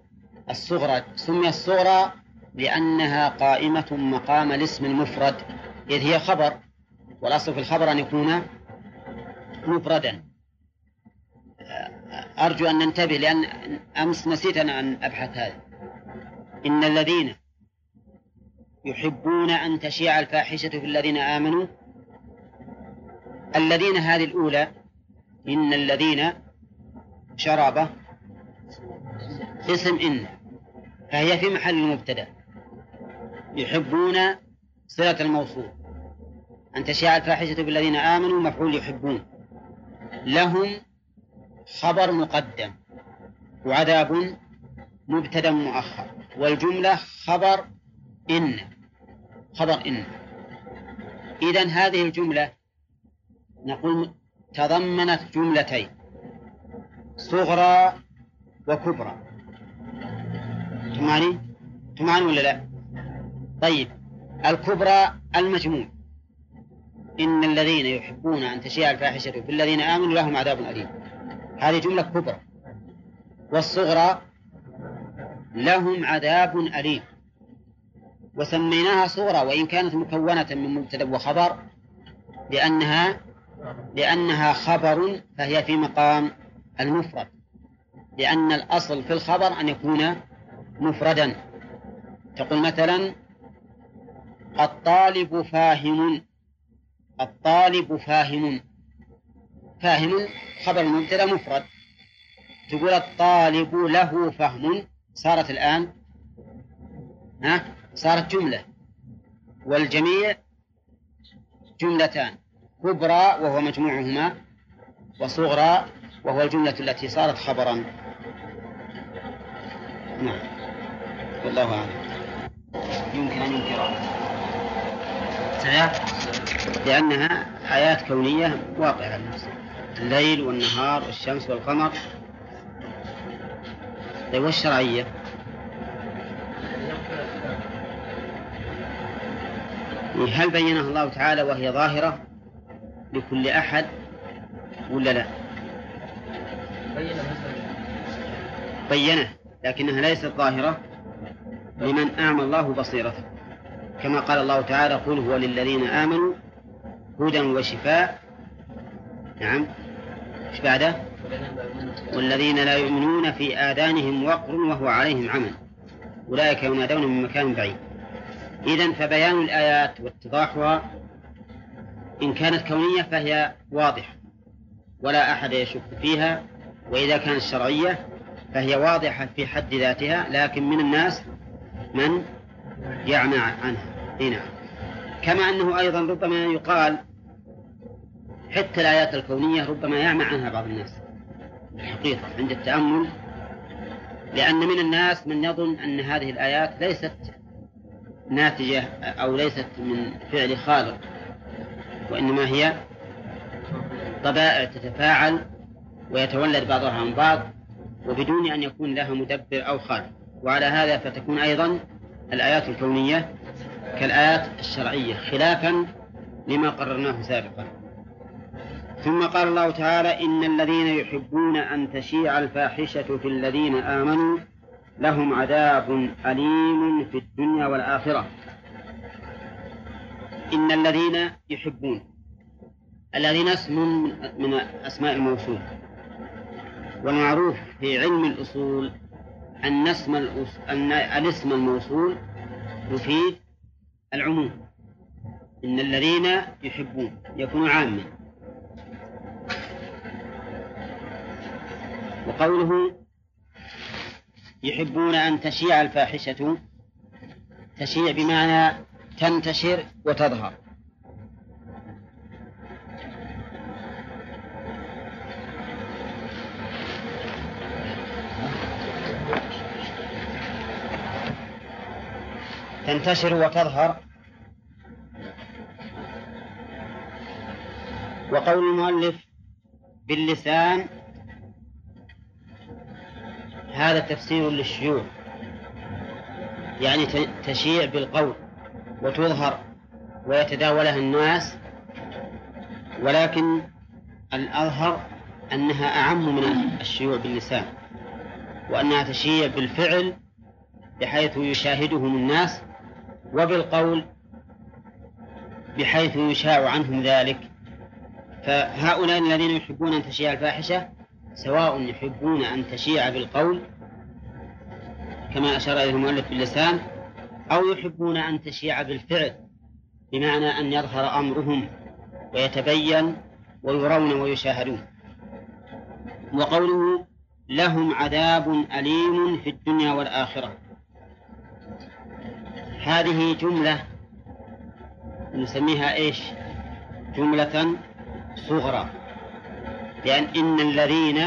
الصغرى. سمي الصغرى لأنها قائمة مقام الاسم المفرد، إذ هي خبر والأصل في الخبر أن يكون مفردا. أرجو أن ننتبه لأن أمس نسيت أنا أن أبحث هذا. إن الذين يحبون أن تشيع الفاحشة في الذين آمنوا، الذين هذه الأولى إن الذين شرابة اسم إن، فهي في محل المبتدأ، يحبون صلة الموصول، أن تشيع الفاحشة بالذين آمنوا مفعول يحبون، لهم خبر مقدم وعذاب مبتدأ مؤخر، والجملة خبر إن، خبر إن. إذن هذه الجملة نقول تضمنت جملتين صغرى وكبرى. تمعني؟ تمعني ولا لا؟ طيب الكبرى المجموع، إن الذين يحبون أن تشيع الفاحشة في الذين آمنوا لهم عذاب أليم، هذه جملة كبرى. والصغرى لهم عذاب أليم، وسميناها صغرى وإن كانت مكونة من مبتدأ وخبر لأنها لأنها خبر، فهي في مقام المفرد، لأن الأصل في الخبر أن يكون مفردا. تقول مثلا الطالب فاهم، الطالب فاهم، فاهم خبر مبتدأ مفرد، تقول الطالب له فهم، صارت الآن ها صارت جملة، والجميع جملتان، كبرى وهو مجموعهما وصغرى وهو الجملة التي صارت خبرا. نعم والله أعلم. يمكن أن ينكرها لأنها آيات كونية واقعة، الليل والنهار والشمس والقمر. طيب والشرعية؟ هل بينها الله تعالى وهي ظاهرة لكل أحد ولا لا؟ بينه، لكنها ليست ظاهرة لمن أعمى الله بصيرته. كما قال الله تعالى: قل هو للذين آمنوا هدى وشفاء. نعم، ايش بعده؟ والذين لا يؤمنون في آذانهم وقر وهو عليهم عمى أولئك ينادون من مكان بعيد. إذن فبيان الآيات واتضاحها إن كانت كونية فهي واضحة ولا أحد يشك فيها، وإذا كانت شرعية فهي واضحة في حد ذاتها، لكن من الناس من يعمى عنها. هنا كما أنه أيضا ربما يقال حتى الآيات الكونية ربما يعمى عنها بعض الناس الحقيقة عند التأمل، لأن من الناس من يظن أن هذه الآيات ليست ناتجة أو ليست من فعل خالق، وإنما هي طبائع تتفاعل ويتولد بعضها عن بعض وبدون أن يكون لها مدبر أو خالق. وعلى هذا فتكون أيضا الآيات الكونية كالآيات الشرعية خلافا لما قررناه سابقا. ثم قال الله تعالى: إن الذين يحبون أن تشيع الفاحشة في الذين آمنوا لهم عذاب أليم في الدنيا والآخرة. إن الذين يحبون، الذين اسم من أسماء الموصول، والمعروف في علم الأصول أن الاسم الموصول يفيد العموم. إن الذين يحبون يكون عاما. وقوله يحبون أن تشيع الفاحشة، تشيع بمعنى تنتشر وتظهر، تنتشر وتظهر. وقول المؤلف باللسان هذا تفسير للشيوع، يعني تشيع بالقول وتظهر ويتداولها الناس، ولكن الأظهر أنها أعم من الشيوع باللسان، وأنها تشيع بالفعل بحيث يشاهدهم الناس، وبالقول بحيث يشاع عنهم ذلك. فهؤلاء الذين يحبون أن تشيع الفاحشة سواء يحبون أن تشيع بالقول كما أشار إليه المؤلف باللسان، أو يحبون أن تشيع بالفعل بمعنى أن يظهر أمرهم ويتبين ويرون ويشاهدون. وقوله لهم عذاب أليم في الدنيا والآخرة، هذه جملة نسميها إيش؟ جملة صغرى، لأن يعني إن الذين،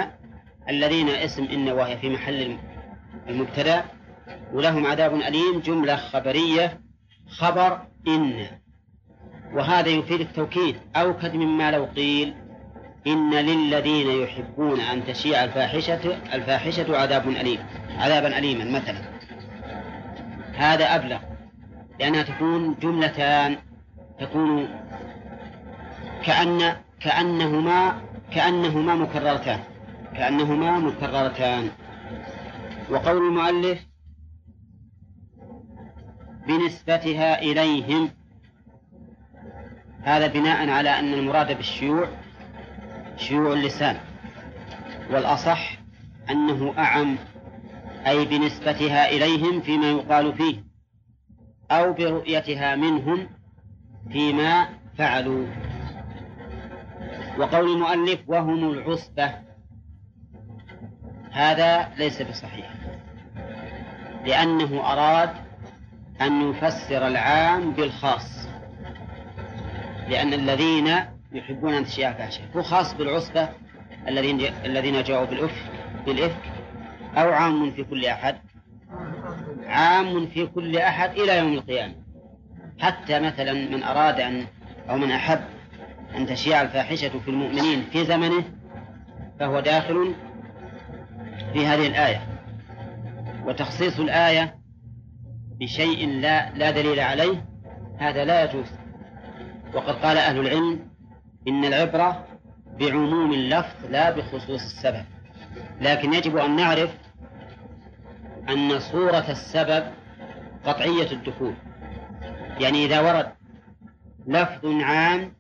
الذين اسم إن وهي في محل المبتدأ، ولهم عذاب أليم جملة خبرية خبر إن، وهذا يفيد التوكيد أو كد مما لو قيل إن للذين يحبون أن تشيع الفاحشة الفاحشة عذاب أليم، عذابا أليما مثلا، هذا أبلغ لأنها تكون جملتان تكون كأن كأنهما كأنهما مكررتان كأنهما مكررتان. وقول المؤلف بنسبتها إليهم، هذا بناء على أن المراد بالشيوع شيوع اللسان، والأصح أنه أعم، أي بنسبتها إليهم فيما يقال فيه، أو برؤيتها منهم فيما فعلوا. وقول المؤلف وهم العصبة، هذا ليس بصحيح، لأنه أراد أن يفسر العام بالخاص، لأن الذين يحبون أن تشيع الفاحشة هو خاص بالعصبة الذين الذين جاءوا بالإفك بالإفك أو عام في كل أحد، عام في كل أحد إلى يوم القيامة. حتى مثلا من أراد أن أو من أحب أن تشيع الفاحشة في المؤمنين في زمنه فهو داخل في هذه الآية. وتخصيص الآية بشيء لا, لا دليل عليه هذا لا يجوز، وقد قال أهل العلم إن العبرة بعموم اللفظ لا بخصوص السبب، لكن يجب أن نعرف أن صورة السبب قطعية الدخول، يعني إذا ورد لفظ عام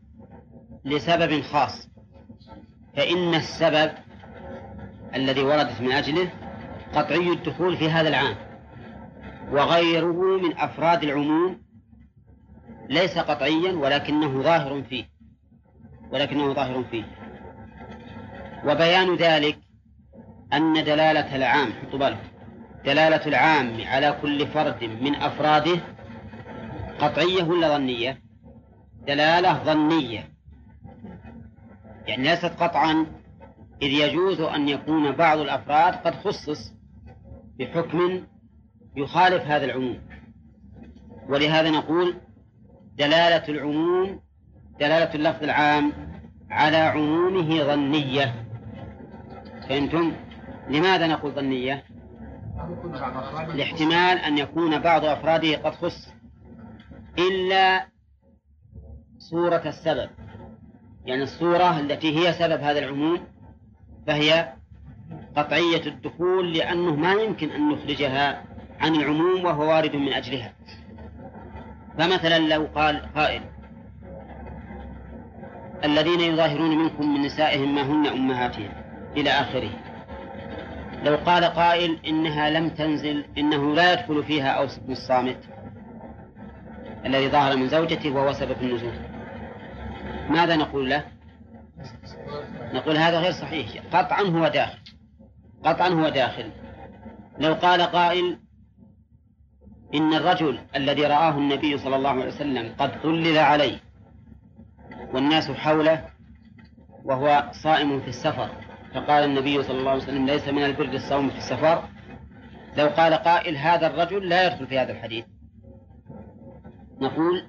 لسبب خاص فإن السبب الذي وردت من أجله قطعي الدخول في هذا العام، وغيره من أفراد العموم ليس قطعيا ولكنه ظاهر فيه ولكنه ظاهر فيه وبيان ذلك أن دلالة العام دلالة العام على كل فرد من أفراده قطعية ولا ظنية؟ دلالة ظنية، يعني ليست قطعا، إذ يجوز أن يكون بعض الأفراد قد خصص بحكم يخالف هذا العموم، ولهذا نقول دلالة العموم دلالة اللفظ العام على عمومه ظنية. فهمتم؟ لماذا نقول ظنية؟ الاحتمال أن يكون بعض أفراده قد خص إلا صورة السبب، يعني الصورة التي هي سبب هذا العموم فهي قطعية الدخول، لأنه ما يمكن أن نخرجها عن العموم وهو وارد من أجلها. فمثلا لو قال قائل الذين يظاهرون منكم من نسائهم ما هن أمهاتهم إلى آخره، لو قال قائل إنها لم تنزل، إنه لا يدخل فيها أوس بن الصامت الذي ظهر من زوجته وهو سبب النزول، ماذا نقول له؟ نقول هذا غير صحيح، قطعا هو داخل قطعا هو داخل لو قال قائل إن الرجل الذي رآه النبي صلى الله عليه وسلم قد ظلل عليه والناس حوله وهو صائم في السفر، فقال النبي صلى الله عليه وسلم ليس من البر الصوم في السفر، لو قال قائل هذا الرجل لا يدخل في هذا الحديث، نقول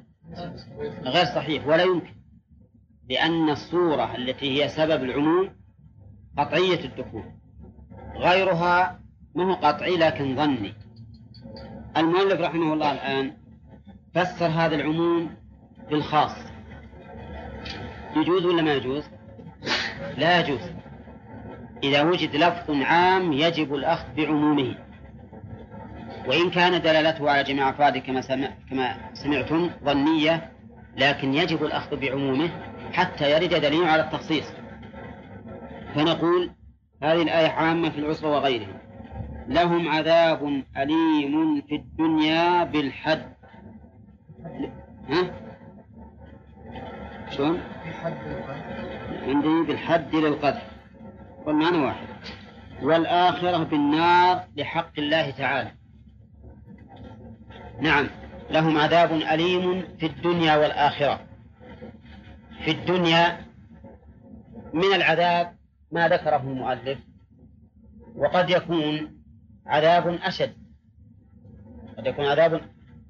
غير صحيح ولا يمكن، لأن الصورة التي هي سبب العموم قطعية الدخول، غيرها ما هو قطعي لكن ظني. المؤلف رحمه الله الآن فسر هذا العموم بالخاص، يجوز ولا ما يجوز؟ لا يجوز. إذا وجد لفظ عام يجب الأخذ بعمومه، وإن كان دلالته على جميع أفراده كما, سمع كما سمعتم ظنية، لكن يجب الأخذ بعمومه حتى يرد دليل على التخصيص. فنقول هذه الآية عامة في العسرة وغيرهم، لهم عذاب أليم في الدنيا بالحد ها؟ شون؟ عندي بالحد للقدر والمعنى واحد، والآخرة بالنار لحق الله تعالى. نعم، لهم عذاب أليم في الدنيا والآخرة. في الدنيا من العذاب ما ذكره المؤلف، وقد يكون عذاب أشد، قد يكون عذاب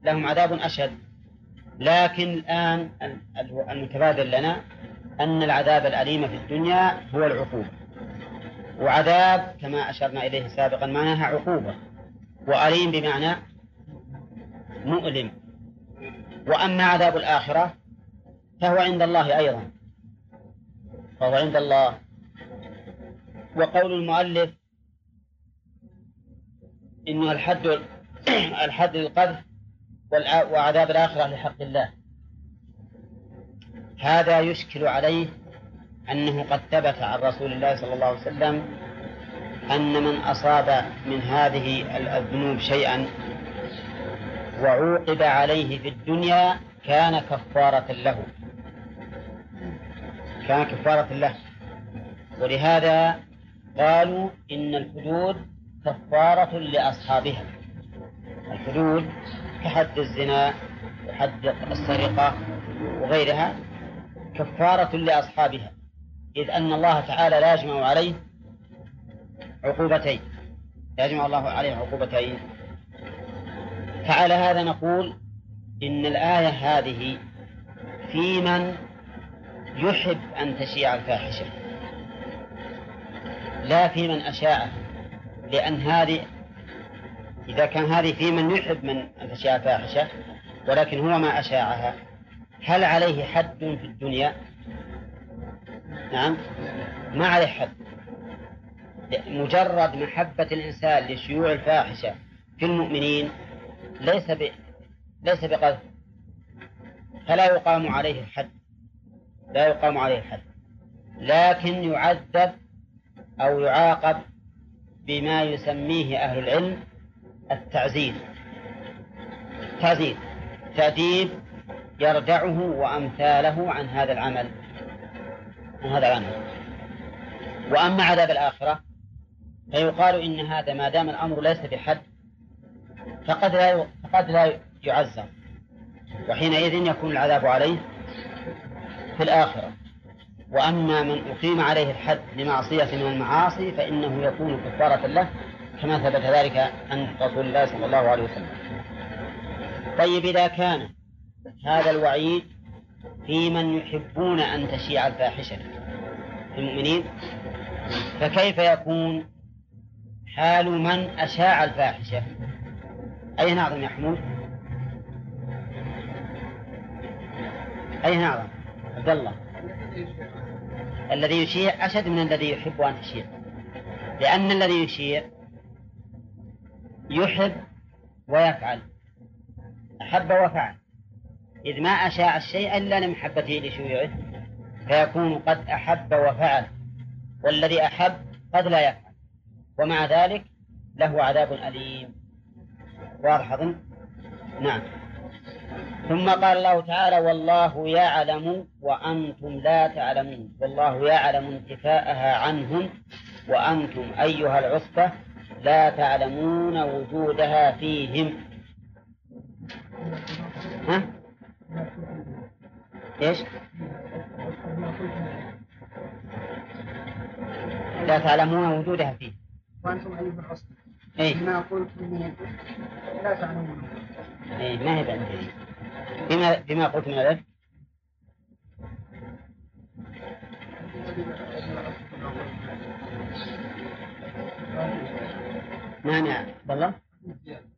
لهم عذاب أشد، لكن الآن المتبادل لنا أن العذاب الأليم في الدنيا هو العقوبة، وعذاب كما أشرنا إليه سابقا معناها عقوبة، وأليم بمعنى مؤلم. وأما عذاب الآخرة فهو عند الله أيضا، فهو عند الله. وقول المؤلف إنه الحد الحد للقذف وعذاب الآخرة لحق الله، هذا يشكل عليه أنه قد ثبت عن رسول الله صلى الله عليه وسلم أن من أصاب من هذه الذنوب شيئا وعوقب عليه في الدنيا كان كفارة له كان كفارة له ولهذا قالوا إن الحدود كفارة لأصحابها. الحدود كحد الزنا وحد السرقة وغيرها كفارة لأصحابها، إذ أن الله تعالى لا يجمع عليه عقوبتين لا يجمع الله عليه عقوبتين. فعلى هذا نقول إن الآية هذه في من يحب أن تشيع الفاحشة لا في من أشاء، لأن هذه إذا كان هذه في من يحب من أن تشاع فاحشة ولكن هو ما أشاعها، هل عليه حد في الدنيا؟ نعم، ما عليه حد. مجرد محبة الإنسان لشيوع الفاحشة في المؤمنين ليس ب... ليس بقذف فلا يقام عليه الحد، لا يقام عليه الحد، لكن يعذب أو يعاقب بما يسميه أهل العلم التعزير. تعزير تأديب يردعه وأمثاله عن هذا العمل، عن هذا العمل. وأما عذاب الآخرة فيقال إن هذا ما دام الأمر ليس بحد فقد لا فقد لا يعزم، وحينئذ يكون العذاب عليه في الآخرة. وأما من أقيم عليه الحد لمعصية من المعاصي فإنه يكون كفارة له، كما ثبت ذلك عن رسول الله صلى الله عليه وسلم. طيب، إذا كان هذا الوعيد في من يحبون أن تشيع الفاحشة في المؤمنين، فكيف يكون حال من أشاع الفاحشة؟ أين أعظم يا حمود؟ أين أعظم عبد الله؟ الذي يشيع أشد من الذي يحب أن تشيع، لأن الذي يشيع يحب ويفعل، أحب وفعل، إذ ما أشاع الشيء إلا لمحبته لشيوعه، فيكون قد أحب وفعل، والذي أحب قد لا يفعل، ومع ذلك له عذاب أليم. واضح أظن؟ نعم. ثم قال الله تعالى: والله يعلم وأنتم لا تعلمون، والله يعلم انتفاءها عنهم وأنتم أيها العصبة لا تعلمون وجودها فيهم. ها؟ إيش؟ لا تعلمون وجودها فيه وأنتم أيها العصبة. إيه؟ ما قلتم من الإفك لا تعلمون. إيه، ما هي بأنتم بما, بما قلت من الإفك؟ ما نعم بالله؟